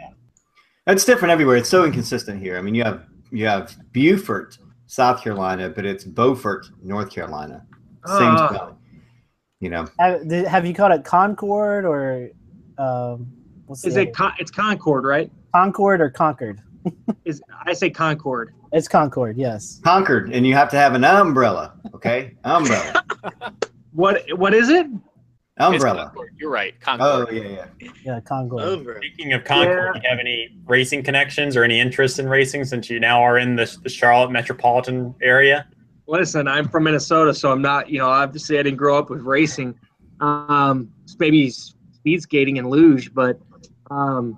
It's different everywhere. It's so inconsistent here. I mean, you have you have Beaufort, South Carolina, but it's Beaufort, North Carolina. Same uh. spelling. You know, have, have you called it Concord or um, what's is it? Con it's Concord, right? Concord or Concord? is I say Concord. It's Concord, yes. Concord, and you have to have an umbrella, okay? Umbrella. what? What is it? Umbrella. You're right. Concord. Oh yeah, yeah, yeah. Concord. Over. Speaking of Concord, yeah. do you have any racing connections or any interest in racing since you now are in the, the Charlotte metropolitan area? Listen, I'm from Minnesota, so I'm not, you know, obviously I didn't grow up with racing. Um, maybe speed skating and luge, but um,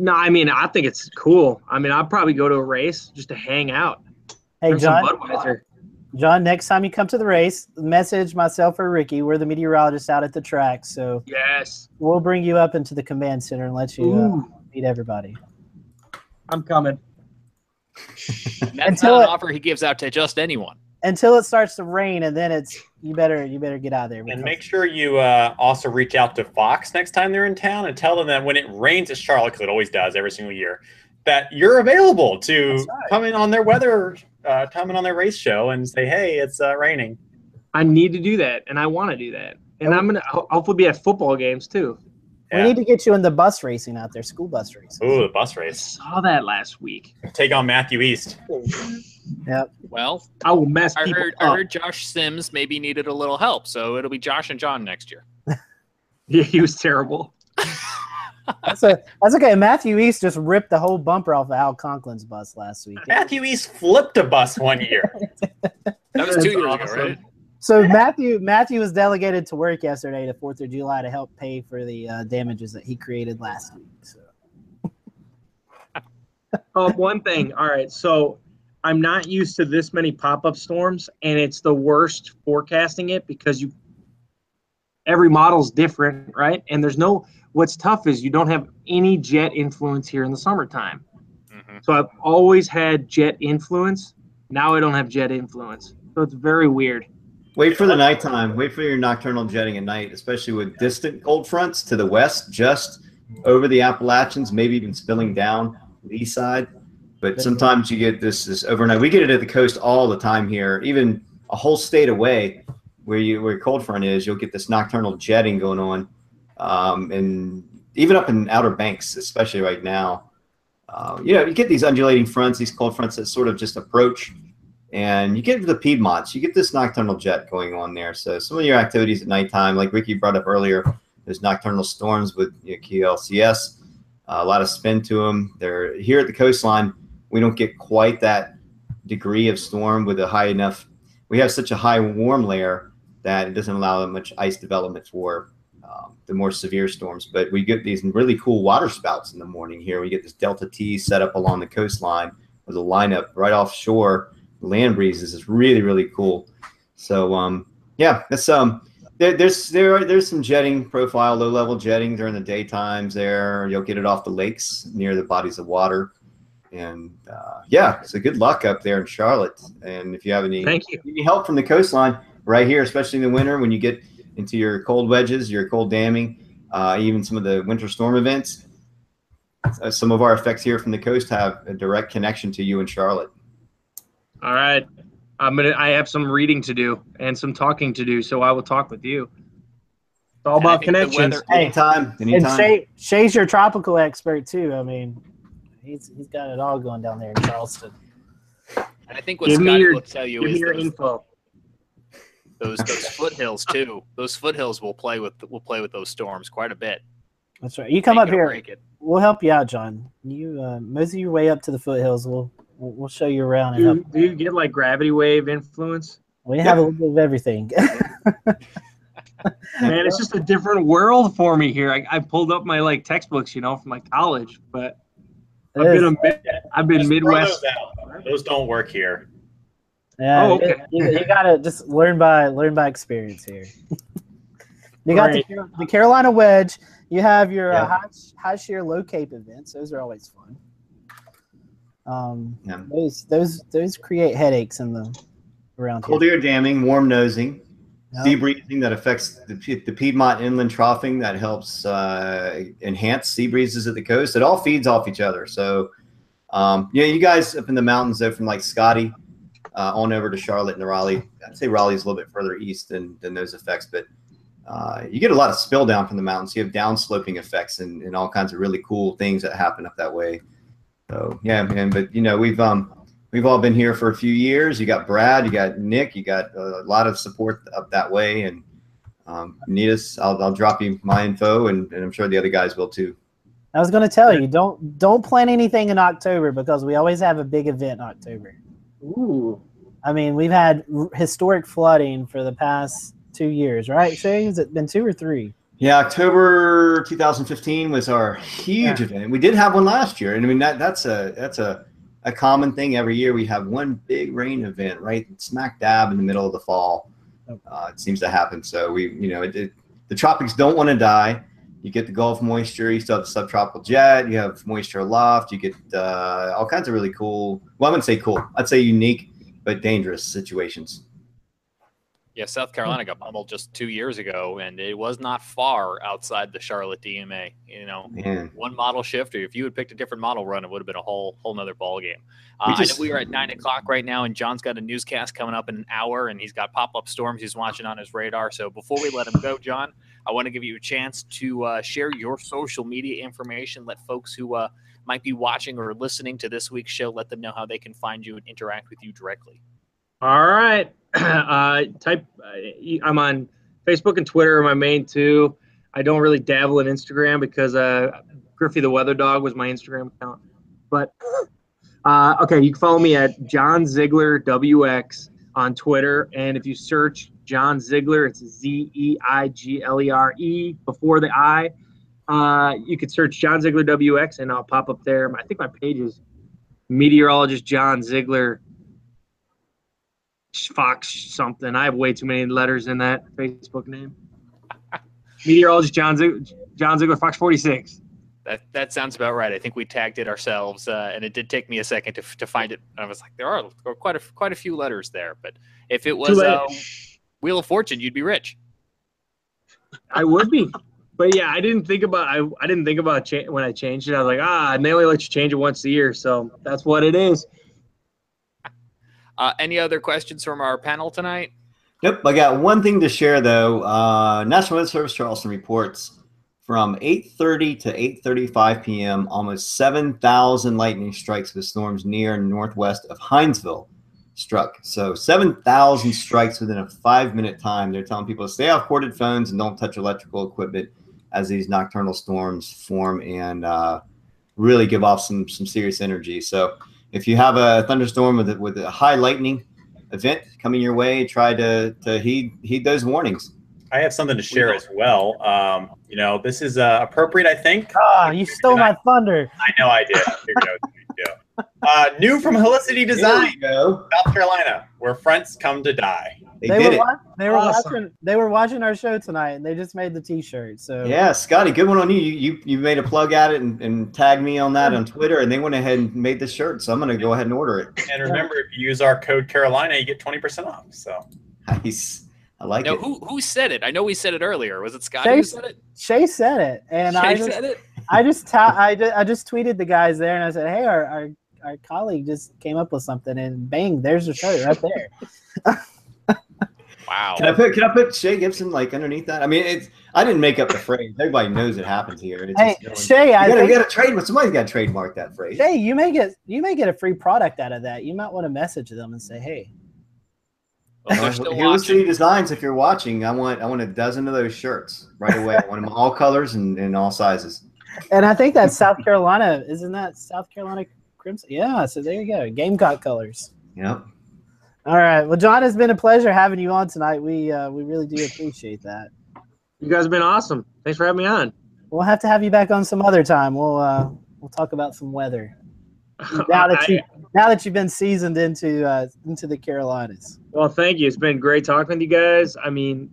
no, I mean, I think it's cool. I mean, I'd probably go to a race just to hang out. Hey, John, John, next time you come to the race, message myself or Ricky. We're the meteorologists out at the track, so yes, we'll bring you up into the command center and let you uh, meet everybody. I'm coming. That's not an offer he gives out to just anyone. Until it starts to rain, and then it's you better you better get out of there. And make sure you uh, also reach out to Fox next time they're in town and tell them that when it rains at Charlotte, because it always does every single year, that you're available to come in on their weather, uh, come in on their race show, and say, "Hey, it's uh, raining." I need to do that, and I want to do that, and I'm gonna hopefully be at football games too. Yeah. We need to get you in the bus racing out there, school bus racing. Ooh, the bus race. I saw that last week. Take on Matthew East. Yep. Well, I will mess I people heard, up. I heard Josh Sims maybe needed a little help, so it'll be Josh and John next year. Yeah, he was terrible. That's, a, that's okay. Matthew East just ripped the whole bumper off of Al Conklin's bus last week. Matthew East flipped a bus one year. That was two years ago, right? So Matthew Matthew was delegated to work yesterday, the fourth of July, to help pay for the uh, damages that he created last week. So. um, one thing. All right. So I'm not used to this many pop-up storms, and it's the worst forecasting it because you every model's different, right? And there's no – what's tough is you don't have any jet influence here in the summertime. Mm-hmm. So I've always had jet influence. Now I don't have jet influence. So it's very weird. Wait for the nighttime. Wait for your nocturnal jetting at night, especially with distant cold fronts to the west, just over the Appalachians, maybe even spilling down the east side. But sometimes you get this, this overnight. We get it at the coast all the time here, even a whole state away where you where your cold front is. You'll get this nocturnal jetting going on, um, and even up in Outer Banks, especially right now. Uh, you know, you get these undulating fronts, these cold fronts that sort of just approach. And you get to the Piedmonts, you get this nocturnal jet going on there. So some of your activities at nighttime, like Ricky brought up earlier, there's nocturnal storms with you know, Q L C S, uh, a lot of spin to them. They're here at the coastline. We don't get quite that degree of storm with a high enough. We have such a high warm layer that it doesn't allow much ice development for um, the more severe storms. But we get these really cool water spouts in the morning here. We get this Delta T set up along the coastline with a lineup right offshore. Land breezes is really really cool. So um yeah, that's um there, there's there are there's some jetting profile, low level jetting during the daytimes there. You'll get it off the lakes near the bodies of water. And uh yeah, so good luck up there in Charlotte. And if you have any thank you any help from the coastline right here, especially in the winter when you get into your cold wedges, your cold damming, uh even some of the winter storm events, uh, some of our effects here from the coast have a direct connection to you in Charlotte. All right, I'm gonna. I have some reading to do and some talking to do, so I will talk with you. It's all about connections. Anytime, anytime. And Shay, Shay's your tropical expert too. I mean, he's he's got it all going down there in Charleston. And I think what Scott will tell you is your info. Those those foothills too. Those foothills will play with will play with those storms quite a bit. That's right. You come up here. We'll help you out, John. You uh, mosey your way up to the foothills. We'll. We'll show you around. Do, and do you get like gravity wave influence? We have yeah. a little bit of everything. Man, it's just a different world for me here. I, I pulled up my like textbooks, you know, from my college, but it I've is. been a, I've been just Midwest. Those, those don't work here. Yeah, oh, okay. you, you gotta just learn by learn by experience here. You got right. the, the Carolina Wedge. You have your yeah. uh, high high shear, low cape events. Those are always fun. Um, yeah. Those those those create headaches in the around cold here. Cold air damming, warm nosing, yep. sea breezing that affects the, the Piedmont inland troughing that helps uh, enhance sea breezes at the coast. It all feeds off each other. So um, yeah, you guys up in the mountains though, from like Scotty uh, on over to Charlotte and to Raleigh. I'd say Raleigh's a little bit further east than than those effects, but uh, you get a lot of spill down from the mountains. You have downsloping effects and and all kinds of really cool things that happen up that way. So yeah, man. But you know, we've um we've all been here for a few years. You got Brad, you got Nick, you got a lot of support up that way. And um, need us? I'll I'll drop you my info, and, and I'm sure the other guys will too. I was gonna tell you, don't don't plan anything in October because we always have a big event in October. Ooh, I mean, we've had historic flooding for the past two years, right? Shay, has it been two or three? Yeah, October two thousand fifteen was our huge yeah. event. We did have one last year, and I mean that that's a that's a, a common thing every year. We have one big rain event, right, smack dab in the middle of the fall. Uh, it seems to happen. So we, you know, it, it, the tropics don't want to die. You get the Gulf moisture. You still have the subtropical jet. You have moisture aloft. You get uh, all kinds of really cool. Well, I wouldn't say cool. I'd say unique, but dangerous situations. Yeah, South Carolina got pummeled just two years ago, and it was not far outside the Charlotte D M A. You know, mm. one model shift, or if you had picked a different model run, it would have been a whole whole nother ball game. Uh, we, just, we are at nine o'clock right now, and John's got a newscast coming up in an hour, and he's got pop-up storms he's watching on his radar. So before we let him go, John, I want to give you a chance to uh, share your social media information. Let folks who uh, might be watching or listening to this week's show, let them know how they can find you and interact with you directly. All right. Uh, type. I'm on Facebook and Twitter are my main two. I don't really dabble in Instagram because uh, Griffey the Weather Dog was my Instagram account. But uh, okay, you can follow me at John Zeigler W X on Twitter, and if you search John Zeigler, it's Z E I G L E R E before the I. Uh, you could search John Zeigler W X, and I'll pop up there. I think my page is Meteorologist John Zeigler. Fox something. I have way too many letters in that Facebook name. Meteorologist John Zeigler, John Zeigler, Fox forty-six. That that sounds about right. I think we tagged it ourselves, uh, and it did take me a second to to find it. And I was like, there are quite a quite a few letters there. But if it was uh, Wheel of Fortune, you'd be rich. I would be, but yeah, I didn't think about I I didn't think about cha- when I changed it. I was like, ah, and they only let you change it once a year, so that's what it is. Uh, any other questions from our panel tonight? Nope. I got one thing to share, though. Uh, National Weather Service Charleston reports from eight thirty to eight thirty-five p m almost seven thousand lightning strikes with storms near and northwest of Hinesville struck. So seven thousand strikes within a five-minute time. They're telling people to stay off corded phones and don't touch electrical equipment as these nocturnal storms form and uh, really give off some some serious energy. So if you have a thunderstorm with a, with a high lightning event coming your way, try to, to heed heed those warnings. I have something to share we as well. Um, you know, this is uh, appropriate, I think. Ah, oh, you stole my I, thunder. I know I did. uh, new from Helicity Design, South Carolina, where fronts come to die. They, they did were it. Watch, they, were awesome. watching, they were watching our show tonight, and they just made the T-shirt. So yeah, Scotty, good one on you. You you, you made a plug at it and, and tagged me on that on Twitter, and they went ahead and made the shirt, so I'm going to go ahead and order it. And remember, if you use our code Carolina, you get twenty percent off. So nice. I like now, it. Who who said it? I know we said it earlier. Was it Scotty Shay, who said it? Shay said it. And Shay I just, said it? I just, ta- I, just, I just tweeted the guys there, and I said, hey, our, our, our colleague just came up with something, and bang, there's the shirt right there. Wow. Can I put can I put Shay Gibson like underneath that? I mean, it's I didn't make up the phrase. Everybody knows it happens here. It's hey, just Shay, you I gotta, think, you gotta trademark. Somebody's got to trademark that phrase. Shay, you may get you may get a free product out of that. You might want to message them and say, hey. Well, they're still watching. Designs, if you're watching, I want I want a dozen of those shirts right away. I want them all colors and, and all sizes. And I think that's South Carolina, isn't that South Carolina Crimson? Yeah. So there you go, Gamecock colors. Yep. All right. Well, John, it's been a pleasure having you on tonight. We uh, we really do appreciate that. You guys have been awesome. Thanks for having me on. We'll have to have you back on some other time. We'll uh, we'll talk about some weather. Now that you now that you've been seasoned into uh, into the Carolinas. Well, thank you. It's been great talking to you guys. I mean,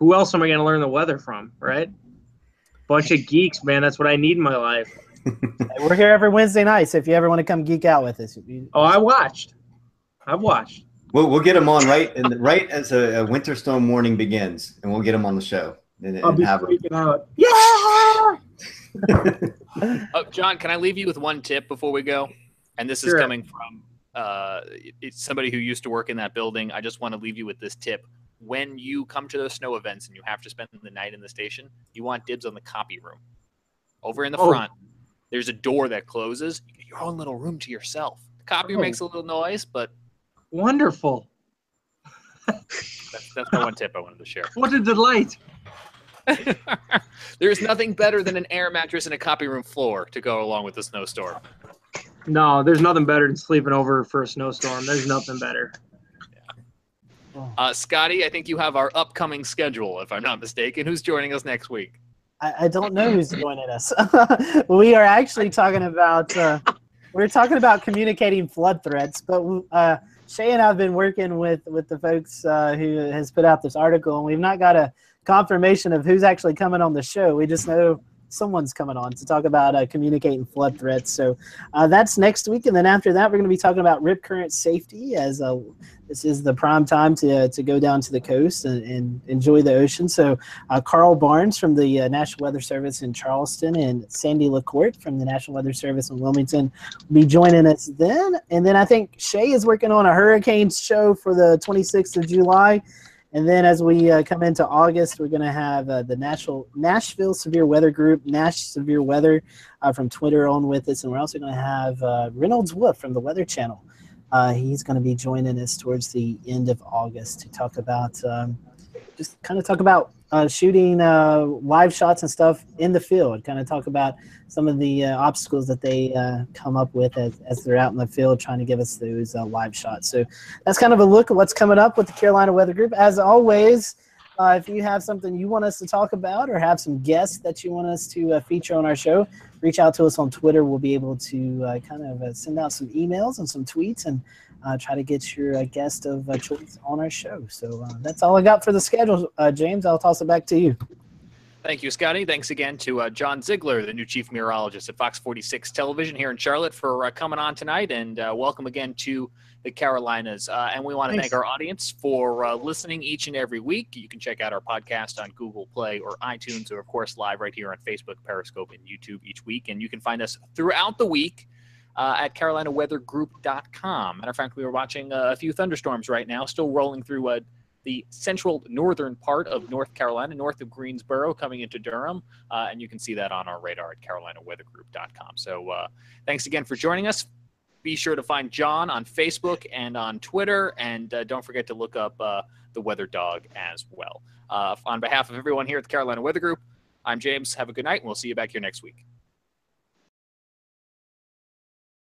who else am I going to learn the weather from, right? Bunch of geeks, man. That's what I need in my life. We're here every Wednesday night, so if you ever want to come geek out with us. Oh, I watched. I've watched. We'll we'll get him on right and right as a, a winter storm warning begins, and we'll get him on the show. And, I'll and be have freaking him. out. Yeah. Oh, John, can I leave you with one tip before we go? And this sure. is coming from uh, it's somebody who used to work in that building. I just want to leave you with this tip: when you come to those snow events and you have to spend the night in the station, you want dibs on the copy room. Over in the oh. front, there's a door that closes. You get your own little room to yourself. The copy oh. makes a little noise, but wonderful. That's, that's my one tip I wanted to share. What a delight. There's nothing better than an air mattress and a copy room floor to go along with a snowstorm. No, there's nothing better than sleeping over for a snowstorm. There's nothing better. Yeah. Uh, Scotty, I think you have our upcoming schedule, if I'm not mistaken. Who's joining us next week? I, I don't know who's joining us. We are actually talking about uh, we're talking about communicating flood threats, but uh, Shay and I have been working with, with the folks uh, who has put out this article, and we've not got a confirmation of who's actually coming on the show. We just know someone's coming on to talk about uh, communicating flood threats. So uh, that's next week. And then after that, we're going to be talking about rip current safety, as uh, this is the prime time to, uh, to go down to the coast and, and enjoy the ocean. So uh, Carl Barnes from the uh, National Weather Service in Charleston and Sandy LaCourte from the National Weather Service in Wilmington will be joining us then. And then I think Shay is working on a hurricane show for the twenty-sixth of July. And then as we uh, come into August, we're going to have uh, the Nashville, Nashville Severe Weather Group, Nash Severe Weather uh, from Twitter on with us. And we're also going to have uh, Reynolds Wolf from the Weather Channel. Uh, he's going to be joining us towards the end of August to talk about, um, just kind of talk about uh, shooting uh, live shots and stuff in the field, kind of talk about some of the uh, obstacles that they uh, come up with as, as they're out in the field trying to give us those uh, live shots. So that's kind of a look at what's coming up with the Carolina Weather Group. As always, uh, if you have something you want us to talk about or have some guests that you want us to uh, feature on our show, reach out to us on Twitter. We'll be able to uh, kind of uh, send out some emails and some tweets and uh, try to get your uh, guest of uh, choice on our show. So uh, that's all I got for the schedule, uh, James. I'll toss it back to you. Thank you, Scotty. Thanks again to uh, John Zeigler, the new chief meteorologist at Fox forty-six Television here in Charlotte, for uh, coming on tonight, and uh, welcome again to the Carolinas. Uh, and we want to thank our audience for uh, listening each and every week. You can check out our podcast on Google Play or iTunes, or of course live right here on Facebook, Periscope, and YouTube each week. And you can find us throughout the week uh, at carolina weather group dot com. Matter of fact, we were watching uh, a few thunderstorms right now, still rolling through a. Uh, the central northern part of North Carolina, north of Greensboro, coming into Durham. Uh, and you can see that on our radar at carolina weather group dot com. So uh, thanks again for joining us. Be sure to find John on Facebook and on Twitter. And uh, don't forget to look up uh, the Weather Dog as well. Uh, on behalf of everyone here at the Carolina Weather Group, I'm James. Have a good night, and we'll see you back here next week.